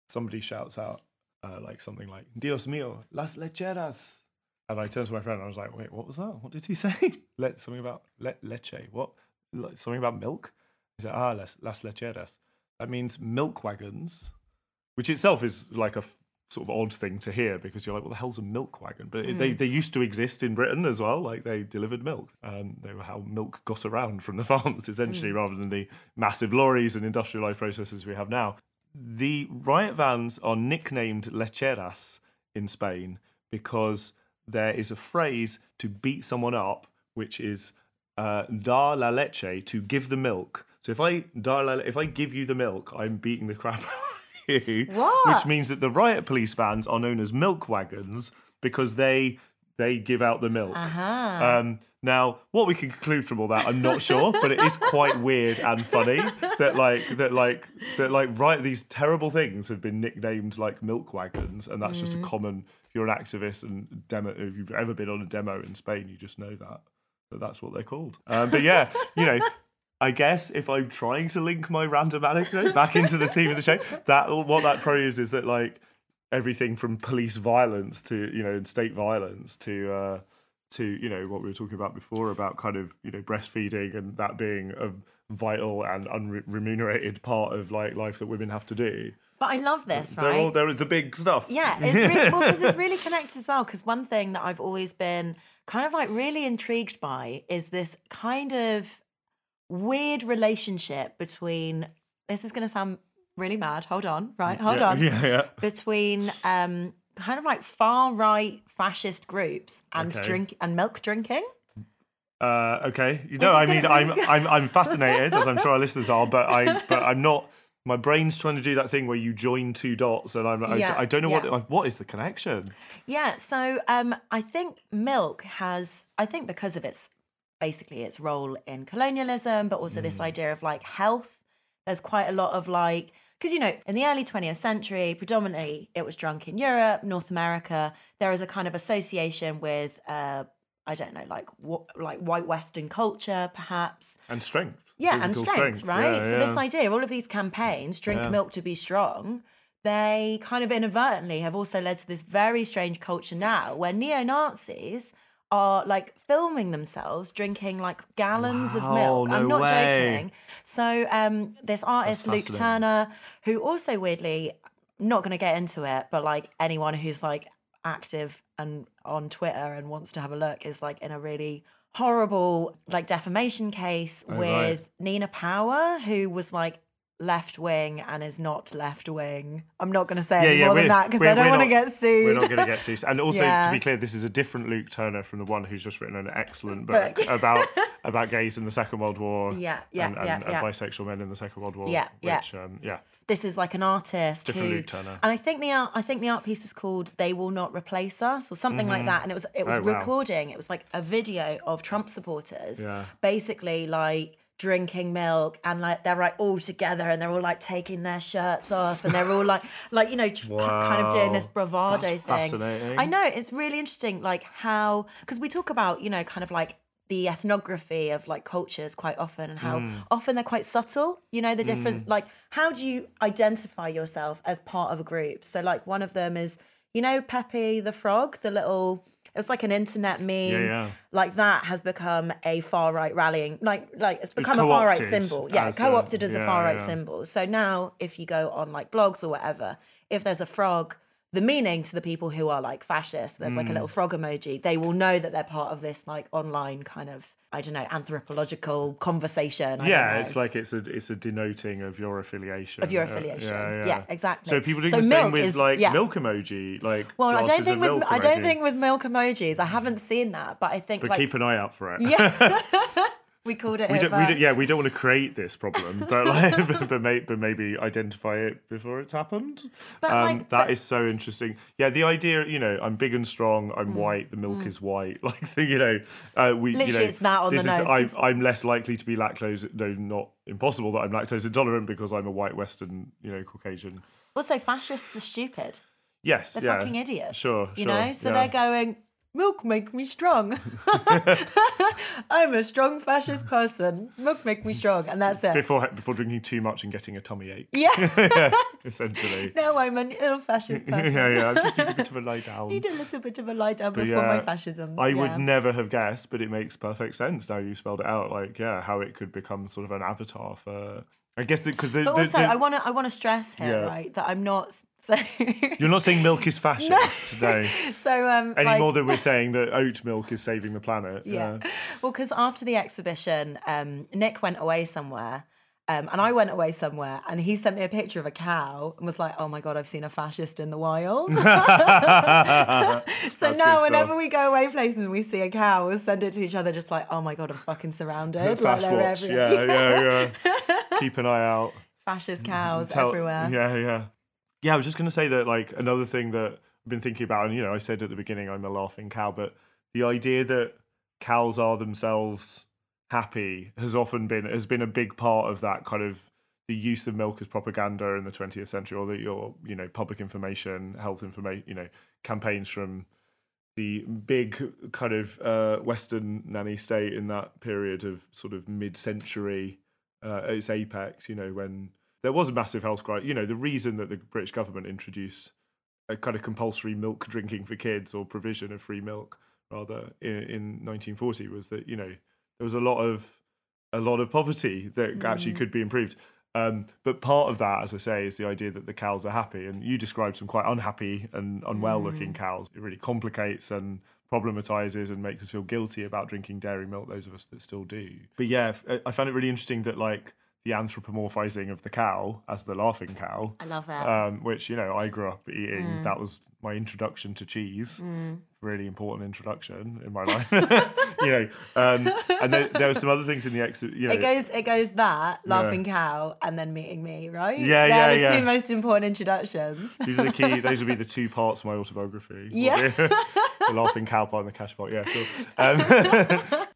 Somebody shouts out uh, like something like, Dios mío, las lecheras. And I turned to my friend and I was like, wait, what was that? What did he say? Le- something about le- leche. What? Le- something about milk? He said, ah, las, las lecheras. That means milk wagons, which itself is like a f- sort of odd thing to hear because you're like, what the hell's a milk wagon? But mm. it, they, they used to exist in Britain as well. Like they delivered milk. Um, they were how milk got around from the farms, essentially, mm. rather than the massive lorries and industrialised processes we have now. The riot vans are nicknamed lecheras in Spain because there is a phrase to beat someone up, which is uh, dar la leche, to give the milk. So if I dar la, if I give you the milk, I'm beating the crap out of you. What? Which means that the riot police vans are known as milk wagons because they they give out the milk. Uh-huh. Um, now, what we can conclude from all that, I'm not sure, but it is quite weird and funny that like that like that like right these terrible things have been nicknamed like milk wagons, and that's mm. just a common. If you're an activist and demo, if you've ever been on a demo in Spain, you just know that, that that's what they're called. Um, but yeah, you know, I guess if I'm trying to link my random anecdote back into the theme of the show, that what that proves is that like everything from police violence to, you know, state violence to, uh, to, you know, what we were talking about before about kind of, you know, breastfeeding and that being a vital and unremunerated part of like life that women have to do. But I love this, right? They're all, they're the big stuff. Yeah, it's really, well, because it's really connected as well. Because one thing that I've always been kind of like really intrigued by is this kind of weird relationship between, this is going to sound really mad, hold on, right? Hold yeah, on. Yeah, yeah. Between um, kind of like far-right fascist groups and okay. drink and milk drinking. Uh, okay. You know, I mean, gonna, I'm, I'm, I'm fascinated, as I'm sure our listeners are, but I, but I'm not... My brain's trying to do that thing where you join two dots, and I'm yeah, I, I don't know yeah. what what is the connection. Yeah, so um, I think milk has, I think because of its basically its role in colonialism, but also mm. this idea of like health. There's quite a lot of like, because you know, in the early twentieth century, predominantly it was drunk in Europe, North America. There is a kind of association with uh, I don't know, like what, like white Western culture, perhaps. And strength. Yeah, Physical and strength, strength. right? Yeah, so yeah. this idea, all of these campaigns, drink yeah. milk to be strong, they kind of inadvertently have also led to this very strange culture now where neo-Nazis are like filming themselves drinking like gallons wow, of milk. No I'm not way. joking. So um, this artist, Luke Turner, who also weirdly, not going to get into it, but like anyone who's like active and on Twitter and wants to have a look is like in a really horrible like defamation case oh, with right. Nina Power, who was like left wing and is not left wing. I'm not going to say yeah, any yeah, more than that because I don't want to get sued. We're not going to get sued. And also, yeah. to be clear, this is a different Luke Turner from the one who's just written an excellent book, book. about about gays in the Second World War yeah, yeah, and, and, yeah, and yeah. bisexual men in the Second World War. Yeah, which, yeah. Um, yeah. This is like an artist Different who, Luke Turner. And I think the art, I think the art piece was called "They Will Not Replace Us" or something mm-hmm. like that. And it was it was oh, recording. Wow. It was like a video of Trump supporters, yeah. basically like drinking milk, and like they're like all together, and they're all like taking their shirts off, and they're all like like you know wow. kind of doing this bravado That's thing. Fascinating. I know, it's really interesting, like how because we talk about you know kind of like. the ethnography of like cultures quite often and how mm. often they're quite subtle, you know, the difference, mm. like how do you identify yourself as part of a group? So like one of them is, you know, Pepe the frog, the little, it was like an internet meme yeah, yeah. like that has become a far right rallying, like like it's become it's a far right symbol. Yeah, as co-opted a, as yeah, a far right yeah. symbol. So now if you go on like blogs or whatever, if there's a frog, the meaning to the people who are like fascists, there's mm. like a little frog emoji, they will know that they're part of this like online kind of, I don't know, anthropological conversation. I yeah, it's like it's a it's a denoting of your affiliation. Of your affiliation. Yeah, yeah, yeah. yeah exactly. So people do so the same with is, like yeah. milk emoji, like Well, I don't think with I don't think with milk emojis. I haven't seen that, but I think But like, keep an eye out for it. Yeah. We called it. We don't, we don't, yeah, we don't want to create this problem, but like, but, but, may, but maybe identify it before it's happened. But um, like, that but... is so interesting. Yeah, the idea, you know, I'm big and strong. I'm mm. white. The milk mm. is white. Like, the, you know, uh, we. Literally, you know, it's that on this the is, nose. I'm, I'm less likely to be lactose. No, not impossible that I'm lactose intolerant because I'm a white Western, you know, Caucasian. Also, fascists are stupid. Yes, they're yeah. fucking idiots. Sure, you sure, know, so yeah. they're going. Milk make me strong. I'm a strong fascist person. Milk make me strong, and that's it. Before before drinking too much and getting a tummy ache. Yeah, yeah, essentially. Now I'm an ill fascist person. yeah, yeah. I just need a bit of a lie down. Need a little bit of a lie down but before yeah, my fascism. I yeah. would never have guessed, but it makes perfect sense now you spelled it out. Like, yeah, how it could become sort of an avatar for. I guess because the, but also the, the, I want to I want to stress here yeah. right that I'm not so you're not saying milk is fascist no, no. so um, any like... more than we're saying that oat milk is saving the planet yeah, yeah. Well, because after the exhibition um, Nick went away somewhere um, and I went away somewhere and he sent me a picture of a cow and was like, oh my god, I've seen a fascist in the wild. So that's now whenever we go away places and we see a cow we'll send it to each other just like, oh my god, I'm fucking surrounded. Fast like, watch yeah yeah yeah, yeah. Keep an eye out. Fascist cows Tell, everywhere. Yeah, yeah. Yeah, I was just going to say that, like, another thing that I've been thinking about, and, you know, I said at the beginning I'm a laughing cow, but the idea that cows are themselves happy has often been, has been a big part of that kind of the use of milk as propaganda in the twentieth century, or that your, you know, public information, health information, you know, campaigns from the big kind of uh, Western nanny state in that period of sort of mid-century Uh, its apex, you know, when there was a massive health crisis. You know, the reason that the British government introduced a kind of compulsory milk drinking for kids, or provision of free milk, rather, in, in nineteen forty was that, you know, there was a lot of a lot of poverty that mm. actually could be improved. Um, but part of that, as I say, is the idea that the cows are happy. And you described some quite unhappy and unwell-looking mm. cows. It really complicates and problematizes and makes us feel guilty about drinking dairy milk, those of us that still do. But yeah, I found it really interesting that, like, the anthropomorphizing of the cow as the laughing cow. I love that. Um, which, you know, I grew up eating. Mm. That was my introduction to cheese. Mm. Really important introduction in my life. You know, um, and there, there were some other things in the exit. You know, it goes, it goes that laughing yeah. cow and then meeting me, right? Yeah, They're yeah, They're the yeah. two most important introductions. These are the key. Those would be the two parts of my autobiography. Yeah, the laughing cow part and the cash part. Yeah, sure. Um,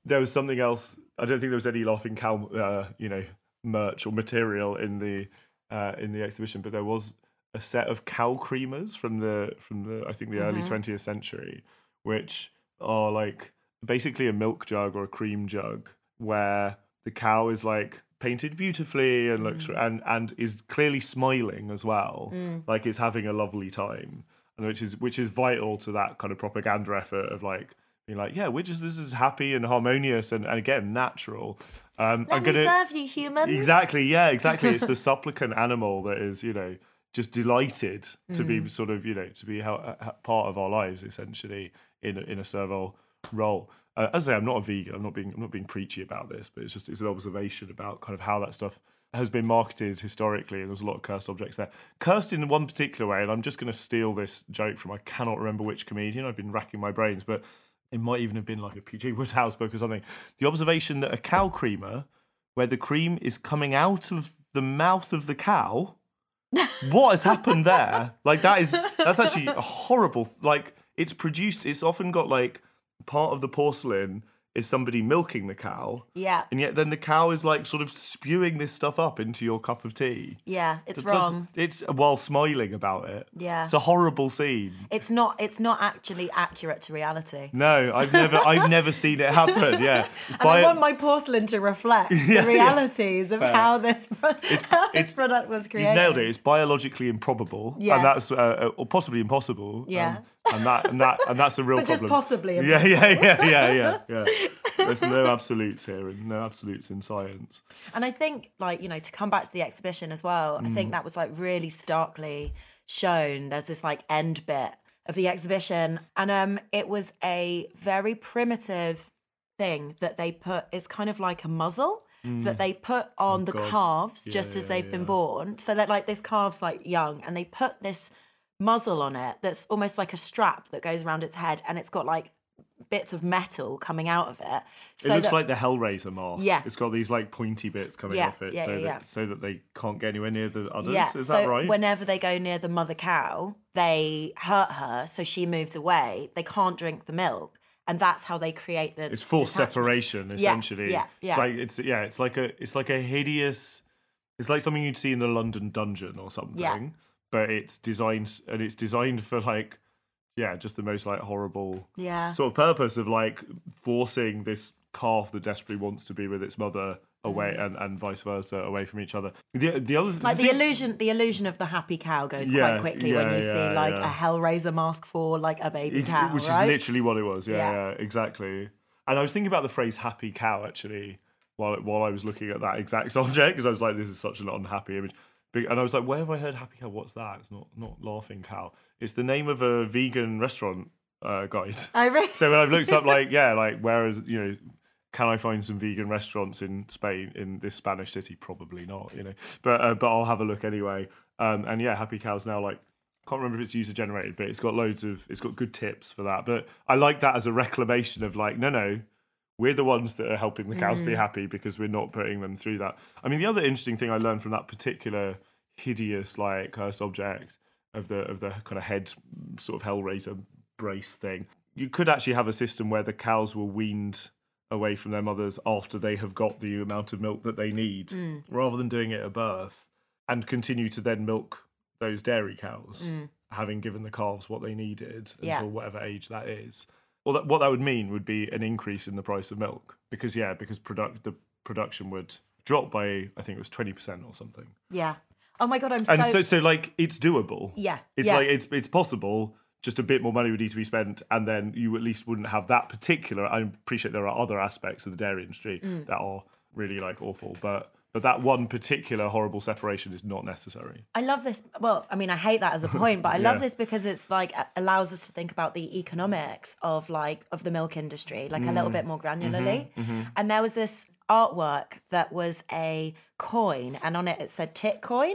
there was something else. I don't think there was any laughing cow. Uh, you know. merch or material in the uh, in the exhibition, but there was a set of cow creamers from the from the I think the mm-hmm. early twentieth century, which are like basically a milk jug or a cream jug where the cow is like painted beautifully and looks mm. and and is clearly smiling as well, mm. like it's having a lovely time, and which is which is vital to that kind of propaganda effort of like. You're like, yeah, we're just, this is happy and harmonious and, and again, natural. Um, Let I'm gonna, me serve you, humans. Exactly, yeah, exactly. It's the supplicant animal that is, you know, just delighted mm. to be sort of, you know, to be ha- ha- part of our lives, essentially, in, in a servile role. Uh, as I say, I'm not a vegan. I'm not being I'm not being preachy about this, but it's just, it's an observation about kind of how that stuff has been marketed historically, and there's a lot of cursed objects there. Cursed in one particular way, and I'm just going to steal this joke from, I cannot remember which comedian, I've been racking my brains, but it might even have been like a P G Woodhouse book or something. The observation that a cow creamer, where the cream is coming out of the mouth of the cow, what has happened there? Like that is, that's actually a horrible, like it's produced, it's often got like part of the porcelain is somebody milking the cow. Yeah. And yet then the cow is like sort of spewing this stuff up into your cup of tea. Yeah, it's that wrong. It's while smiling about it. Yeah. It's a horrible scene. It's not it's not actually accurate to reality. No, I've never I've never seen it happen. Yeah. And By I want it, my porcelain to reflect yeah, the realities yeah, of how this, it's, how this it's, product was created. You nailed it. It's biologically improbable. Yeah. And that's uh, or possibly impossible. Yeah. Um, And that and that and that's a real but problem. Just possibly. Yeah, yeah, yeah, yeah, yeah, yeah. There's no absolutes here, and no absolutes in science. And I think, like, you know, to come back to the exhibition as well, mm. I think that was like really starkly shown. There's this like end bit of the exhibition, and um, it was a very primitive thing that they put. It's kind of like a muzzle mm. that they put on oh, the God. calves yeah, just yeah, as they've yeah. been born, so that like this calf's like young, and they put this muzzle on it that's almost like a strap that goes around its head, and it's got like bits of metal coming out of it. So it looks that, like the Hellraiser mask. Yeah. It's got these like pointy bits coming yeah, off it yeah, so, yeah, that, yeah. so that they can't get anywhere near the others. Yeah. Is so that right? Whenever they go near the mother cow, they hurt her, so she moves away. They can't drink the milk. And that's how they create the It's forced separation, essentially. Yeah, yeah, yeah. It's like it's yeah, it's like a it's like a hideous it's like something you'd see in the London dungeon or something. Yeah. But it's designed and it's designed for like Yeah, just the most like horrible yeah. sort of purpose of like forcing this calf that desperately wants to be with its mother away mm. and, and vice versa away from each other. The the other like the, the illusion the illusion of the happy cow goes yeah, quite quickly yeah, when you yeah, see like yeah. a Hellraiser mask for like a baby it, cow, which right? is literally what it was. Yeah, yeah, yeah, exactly. And I was thinking about the phrase "happy cow" actually while while I was looking at that exact object because I was like, this is such an unhappy image. And I was like, where have I heard happy cow? What's that? It's not not Laughing Cow. It's the name of a vegan restaurant uh, guide. I really? So when I've looked up, like, yeah, like, where is, you know, can I find some vegan restaurants in Spain, in this Spanish city? Probably not, you know. But uh, but I'll have a look anyway. Um, and yeah, happy cow's now like, can't remember if it's user generated, but it's got loads of, it's got good tips for that. But I like that as a reclamation of like, no, no, we're the ones that are helping the cows mm. be happy because we're not putting them through that. I mean, the other interesting thing I learned from that particular hideous, like, cursed object of the of the kind of head sort of Hellraiser brace thing, you could actually have a system where the cows were weaned away from their mothers after they have got the amount of milk that they need, mm. rather than doing it at birth, and continue to then milk those dairy cows, mm. having given the calves what they needed yeah. until whatever age that is. Well, that, what that would mean would be an increase in the price of milk because, yeah, because product the production would drop by, I think it was twenty percent or something. Yeah. Oh my God, I'm so... And so, so like, it's doable. Yeah. It's yeah. like, it's it's possible, just a bit more money would need to be spent, and then you at least wouldn't have that particular... I appreciate there are other aspects of the dairy industry mm. that are really, like, awful, but... But that one particular horrible separation is not necessary. I love this. Well, I mean, I hate that as a point, but I yeah. love this because it's like allows us to think about the economics of like of the milk industry, like mm. a little bit more granularly. Mm-hmm, mm-hmm. And there was this artwork that was a coin, and on it it said "tit coin,"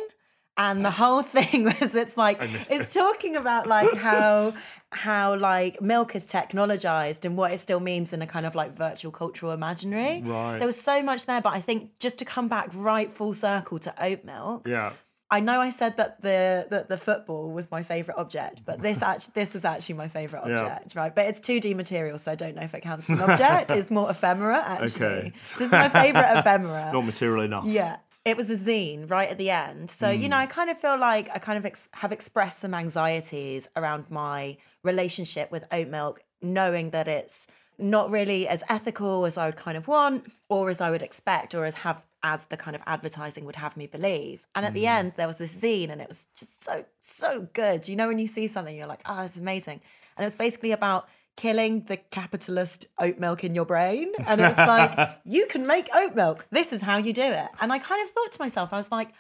and the whole thing was it's like it's this. talking about like how. how like milk is technologized and what it still means in a kind of like virtual cultural imaginary. Right. There was so much there, but I think just to come back right full circle to oat milk. Yeah. I know I said that the that the football was my favourite object, but this actually this was actually my favourite object, yeah. right? But it's two D material, so I don't know if it counts as an object. It's more ephemera, actually. Okay. So this is my favourite ephemera. Not material enough. Yeah. It was a zine right at the end. So, mm. you know, I kind of feel like I kind of ex- have expressed some anxieties around my relationship with oat milk, knowing that it's not really as ethical as I would kind of want or as I would expect or as have as the kind of advertising would have me believe. And at mm. the end, there was this zine and it was just so, so good. You know, when you see something, you're like, oh, this is amazing. And it was basically about killing the capitalist oat milk in your brain. And it's like, you can make oat milk. This is how you do it. And I kind of thought to myself, I was like,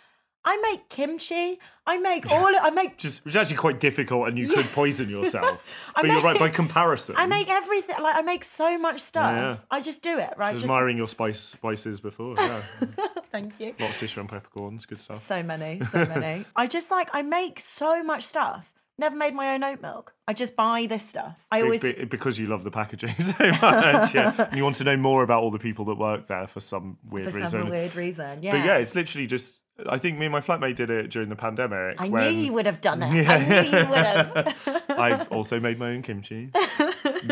I make kimchi. I make all... I make... Just, which is actually quite difficult and you yeah. could poison yourself. But make, you're right, by comparison. I make everything. Like, I make so much stuff. Yeah, yeah. I just do it, right? So just admiring your spice spices before, yeah. Thank you. Lots of Sichuan peppercorns, good stuff. So many, so many. I just like, I make so much stuff. Never made my own oat milk. I just buy this stuff. I always be, be, because you love the packaging so much. Yeah. And you want to know more about all the people that work there for some weird reason. For some reason. weird reason, yeah. But yeah, it's literally just... I think me and my flatmate did it during the pandemic. I when... knew you would have done it. Yeah. I knew you would have. I've also made my own kimchi.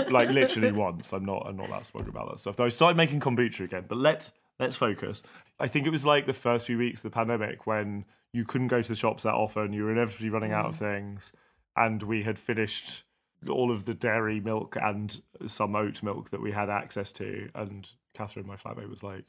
Like, literally once. I'm not I'm not that smug about that stuff. Though I started making kombucha again. But let's let's focus. I think it was like the first few weeks of the pandemic when you couldn't go to the shops that often. You were inevitably running mm. out of things. And we had finished all of the dairy milk and some oat milk that we had access to. And Catherine, my flatmate, was like,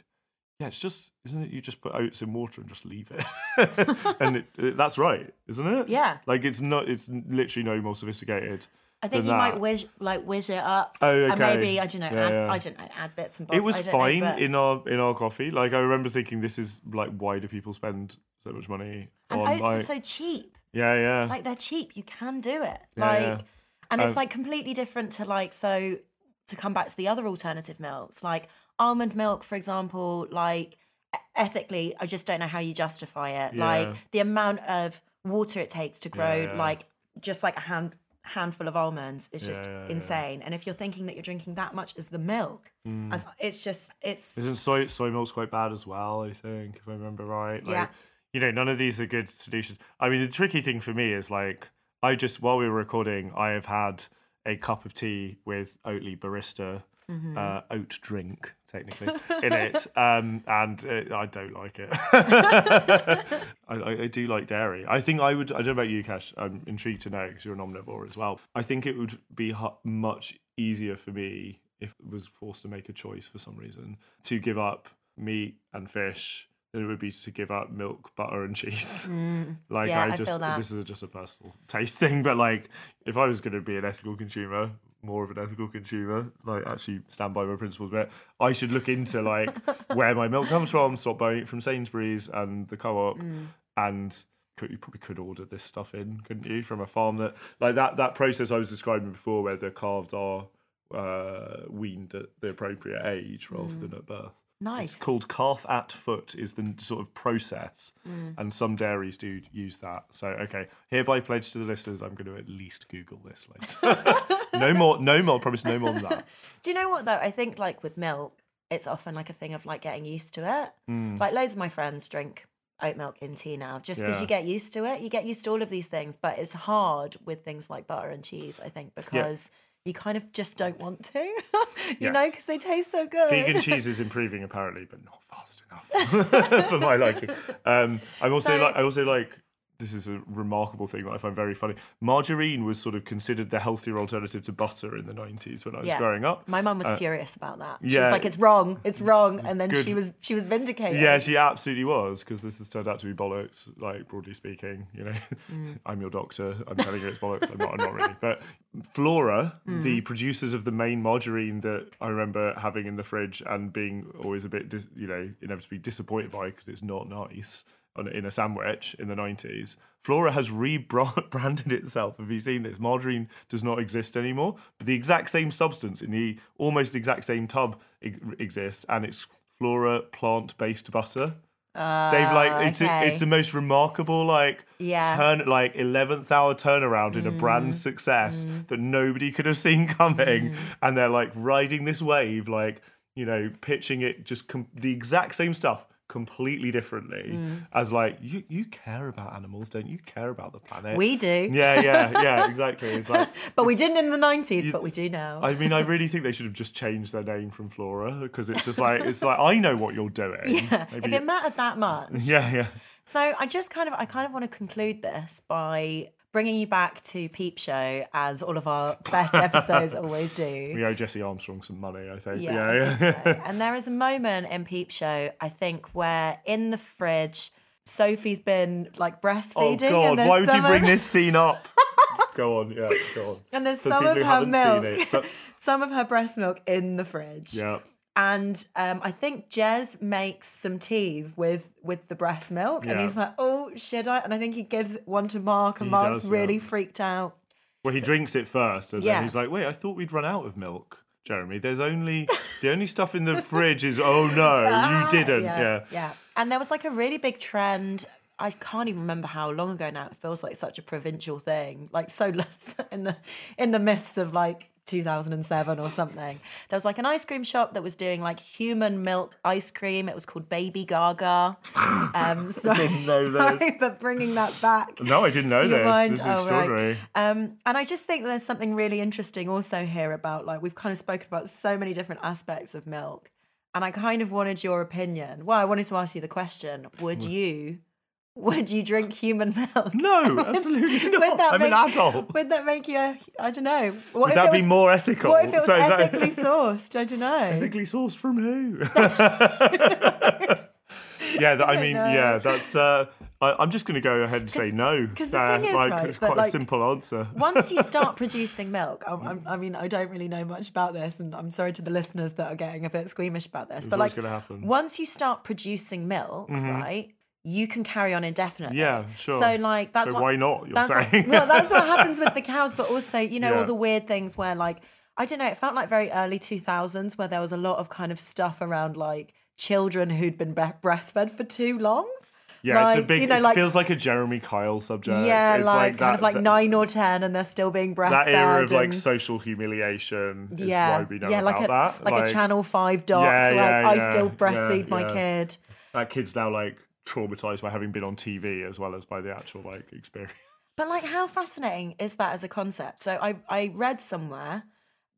yeah, it's just, isn't it, you just put oats in water and just leave it. And it, it, that's right, isn't it? Yeah. Like, it's not, it's literally no more sophisticated. I think you that. might whiz, like whiz it up. Oh, okay. And maybe I don't know. Yeah, add, yeah. I don't know. Add bits and bobs. It was fine know, but... in our in our coffee. Like I remember thinking, this is like, why do people spend so much money? And on, oats like... are so cheap. Yeah, yeah. Like they're cheap. You can do it. Yeah, like, yeah. and it's um, like completely different to like so. To come back to the other alternative milks, like almond milk, for example. Like ethically, I just don't know how you justify it. Yeah. Like the amount of water it takes to grow, yeah, yeah. like just like a hand. handful of almonds is just yeah, yeah, yeah, insane. Yeah. And if you're thinking that you're drinking that much as the milk, mm. as, it's just, it's... Isn't soy, soy milk's quite bad as well, I think, if I remember right? Like, yeah. You know, none of these are good solutions. I mean, the tricky thing for me is, like, I just, while we were recording, I have had a cup of tea with Oatly Barista, mm-hmm. uh, oat drink, technically, in it. Um, and it, I don't like it. I, I do like dairy. I think I would, I don't know about you, Kash, I'm intrigued to know because you're an omnivore as well. I think it would be much easier for me if I was forced to make a choice for some reason to give up meat and fish than it would be to give up milk, butter, and cheese. Mm. Like, yeah, I just, I this is just a personal taste thing, but like, if I was going to be an ethical consumer, more of an ethical consumer, like actually stand by my principles, but I should look into like where my milk comes from, stop buying it from Sainsbury's and the Co-op, mm. and could, you probably could order this stuff in, couldn't you, from a farm that, like that, that process I was describing before where the calves are uh, weaned at the appropriate age rather mm. than at birth. Nice. It's called calf at foot is the sort of process, mm. and some dairies do use that. So, okay, hereby pledge to the listeners, I'm going to at least Google this later. no more, no more, promise no more than that. Do you know what, though? I think, like, with milk, it's often, like, a thing of, like, getting used to it. Mm. Like, loads of my friends drink oat milk in tea now, just because yeah. you get used to it. You get used to all of these things, but it's hard with things like butter and cheese, I think, because... Yeah. You kind of just don't want to, you yes. know, because they taste so good. Vegan cheese is improving apparently, but not fast enough for my liking. Um, I'm also so, like, I also like, this is a remarkable thing that I find very funny. Margarine was sort of considered the healthier alternative to butter in the nineties when I was yeah. growing up. My mum was uh, furious about that. She yeah, was like, it's wrong, it's wrong. And then good. she was she was vindicated. Yeah, she absolutely was, because this has turned out to be bollocks, like, broadly speaking. You know, mm. I'm your doctor, I'm telling you it's bollocks, I'm not, I'm not really. But Flora, mm. the producers of the main margarine that I remember having in the fridge and being always a bit, dis- you know, inevitably disappointed by because it's not nice, in a sandwich in the nineties, Flora has rebranded itself. Have you seen this? Margarine does not exist anymore, but the exact same substance in the almost exact same tub exists, and it's Flora plant-based butter. Uh, They've like it's okay. a, it's the most remarkable like yeah. turn like eleventh hour turnaround in mm. a brand success mm. that nobody could have seen coming, mm. and they're like riding this wave, like, you know, pitching it just com- the exact same stuff. Completely differently, mm. as like you you care about animals, don't you? Care about the planet? We do. Yeah, yeah, yeah, exactly. It's like, but it's, we didn't in the nineties, you, but we do now. I mean, I really think they should have just changed their name from Flora, because it's just like it's like I know what you're doing. Yeah. Maybe if it mattered that much. Yeah, yeah. So I just kind of I kind of want to conclude this by bringing you back to Peep Show, as all of our best episodes always do. We owe Jesse Armstrong some money, I think. Yeah, yeah, yeah. I think so. And there is a moment in Peep Show, I think, where in the fridge, Sophie's been, like, breastfeeding. Oh, God, why would you bring this scene up? Go on, yeah, go on. And there's some of her milk, it, so... some of her breast milk in the fridge. Yeah. And um, I think Jez makes some teas with, with the breast milk. Yeah. And he's like, oh, should I? And I think he gives one to Mark, and he Mark's does, really yeah. freaked out. Well, he so, drinks it first. And yeah. then he's like, wait, I thought we'd run out of milk, Jeremy. There's only, the only stuff in the fridge is, oh, no, ah, you didn't. Yeah, yeah. Yeah. And there was like a really big trend. I can't even remember how long ago now. It feels like such a provincial thing. Like, so in the in the myths of like, two thousand seven or something. There was like an ice cream shop that was doing like human milk ice cream. It was called Baby Gaga. Um, sorry, sorry for bringing that back. No, I didn't know this. Mind? This is oh, extraordinary. Right. Um, and I just think there's something really interesting also here about, like, we've kind of spoken about so many different aspects of milk, and I kind of wanted your opinion. Well, I wanted to ask you the question, would you... Would you drink human milk? No, absolutely not. I'm make, an adult. Would that make you, a, I don't know. What would that was, be more ethical? What if it was so ethically that... sourced? I don't know. Ethically sourced from who? yeah, that, I, I mean, know. yeah, that's, uh, I, I'm just going to go ahead and say no. Because the thing is, like, right, it's quite like, a simple answer. Once you start producing milk, I, I, I mean, I don't really know much about this, and I'm sorry to the listeners that are getting a bit squeamish about this, it's but like, going to happen. Once you start producing milk, mm-hmm. right, you can carry on indefinitely. Yeah, sure. So, like, that's so what, why not, you're that's saying? What, well, that's what happens with the cows, but also, you know, yeah. all the weird things where, like, I don't know, it felt like very early two thousands where there was a lot of kind of stuff around, like, children who'd been breastfed for too long. Yeah, like, it's a big, you know, it like, feels like a Jeremy Kyle subject. Yeah, it's like, like that, kind of like that, nine or ten and they're still being breastfed. That era of and, like social humiliation is yeah, why we know yeah, about like a, that. Like, like a Channel five doc, yeah, yeah, like yeah, I still breastfeed yeah, my yeah. kid. That kid's now like traumatised by having been on T V as well as by the actual like experience. But like how fascinating is that as a concept? So I I read somewhere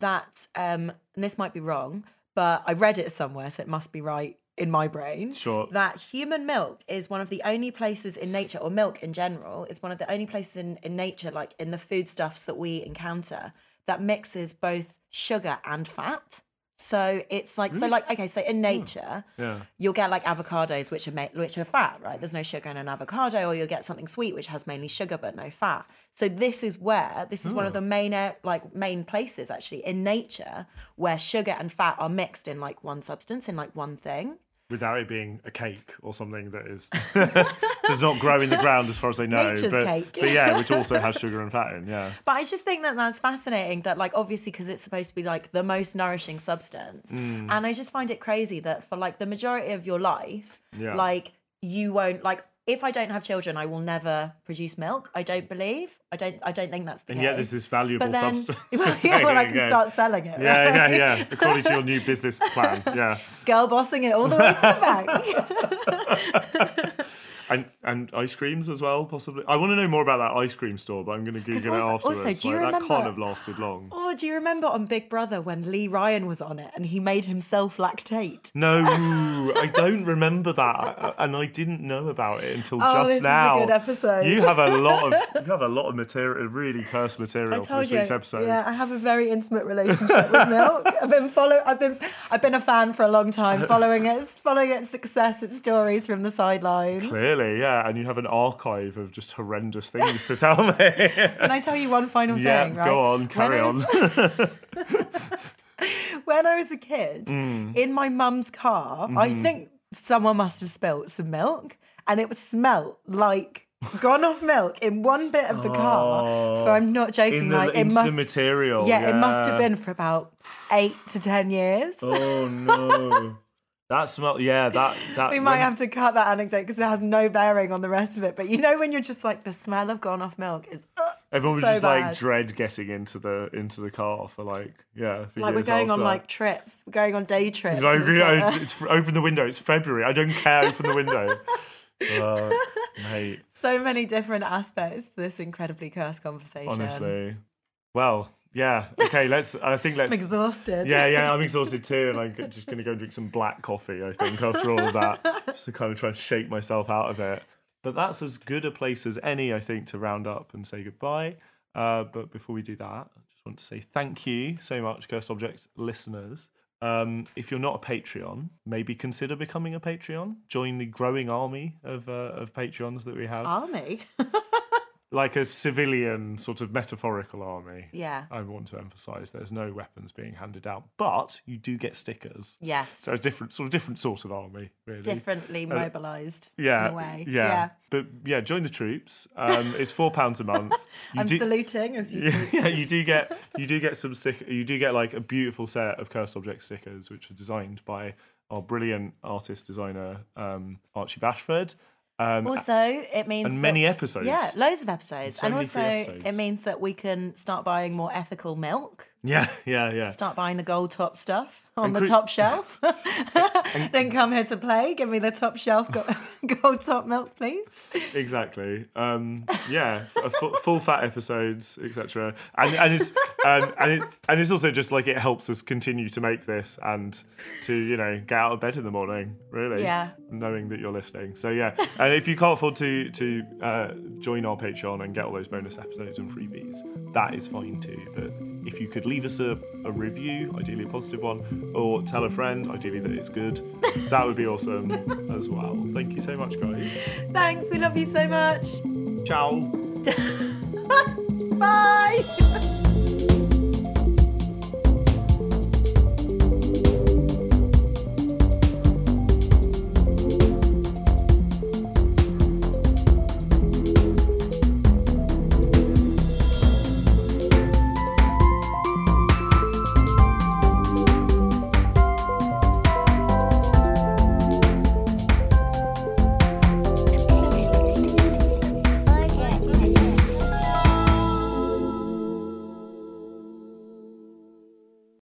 that, um, and this might be wrong, but I read it somewhere, so it must be right in my brain, sure. that human milk is one of the only places in nature, or milk in general, is one of the only places in, in nature, like in the foodstuffs that we encounter, that mixes both sugar and fat. So it's like, really? so like, okay, so in nature, yeah. you'll get like avocados, which are ma- which are fat, right? There's no sugar in an avocado, or you'll get something sweet, which has mainly sugar but no fat. So this is where, this is oh. one of the main, like main places actually in nature where sugar and fat are mixed in like one substance, in like one thing. Without it being a cake or something that is does not grow in the ground as far as I know. Nature's but, cake. But yeah, which also has sugar and fat in, yeah. But I just think that that's fascinating that, like, obviously because it's supposed to be, like, the most nourishing substance. Mm. And I just find it crazy that for, like, the majority of your life, yeah. like, you won't, like, if I don't have children, I will never produce milk. I don't believe. I don't. I don't think that's the and case. And yet, there's this valuable but then, substance. Well, yeah, well, I can yeah. start selling it. Yeah, right? yeah, yeah. According to your new business plan. Yeah. Girl bossing it all the way to the bank. And and ice creams as well, possibly. I want to know more about that ice cream store, but I'm going to Google also, it afterwards. Also, do you like, remember, that can't have lasted long. Oh, do you remember on Big Brother when Lee Ryan was on it and he made himself lactate? No, I don't remember that, and I didn't know about it until oh, just this now. This is a good episode. You have a lot of you have a lot of material, really cursed material for this you, week's episode. Yeah, I have a very intimate relationship with milk. I've been follow, I've been I've been a fan for a long time, following its following its success, its stories from the sidelines. Clearly. Yeah, and you have an archive of just horrendous things to tell me. Can I tell you one final yeah, thing? Yeah, right? Go on, carry when on. I was, when I was a kid, mm. in my mum's car, mm. I think someone must have spilled some milk, and it was smelt like gone off milk in one bit of the oh, car. For I'm not joking, in the, like it into must the material. Yeah, yeah, it must have been for about eight to ten years. Oh no. That smell, yeah, that... that we might when, have to cut that anecdote because it has no bearing on the rest of it. But you know when you're just like, the smell of gone off milk is uh, Everyone so was just bad. Like dread getting into the into the car for like, yeah. For like we're going after. On like trips, we're going on day trips. Like, you know, it's, it's, open the window, it's February, I don't care, open the window. uh, mate. So many different aspects to this incredibly cursed conversation. Honestly. Well... Yeah, okay, let's, I think let's... I'm exhausted. Yeah, yeah, I'm exhausted too, and I'm just going to go and drink some black coffee, I think, after all of that, just to kind of try and shake myself out of it. But that's as good a place as any, I think, to round up and say goodbye. Uh, but before we do that, I just want to say thank you so much, Cursed Object listeners. Um, if you're not a Patreon, maybe consider becoming a Patreon. Join the growing army of uh, of Patreons that we have. Army? Like a civilian sort of metaphorical army. Yeah. I want to emphasise there's no weapons being handed out, but you do get stickers. Yes. So a different sort of different sort of army, really. Differently uh, mobilised yeah, in a way. Yeah. yeah. But yeah, join the troops. Um, it's four pounds a month. You I'm do, saluting as you salute. Yeah, you do get you do get some stick you do get like a beautiful set of Cursed Object stickers which are designed by our brilliant artist designer um, Archie Bashford. Um, also, it means... And many that, episodes. Yeah, loads of episodes. And, so and also, episodes. It means that we can start buying more ethical milk. Yeah, yeah, yeah. Start buying the gold top stuff on and the cre- top shelf. and, then come here to play. Give me the top shelf gold, gold top milk, please. Exactly. Um, yeah, full, full fat episodes, et cetera. And and it's um, and it and it's also just like it helps us continue to make this and to you know get out of bed in the morning, really. Yeah. Knowing that you're listening. So yeah, and if you can't afford to to uh, join our Patreon and get all those bonus episodes and freebies, that is fine too. But if you could. Leave us a, a review, ideally a positive one, or tell a friend, ideally that it's good. That would be awesome as well. Thank you so much, guys. Thanks, we love you so much. Ciao. Bye.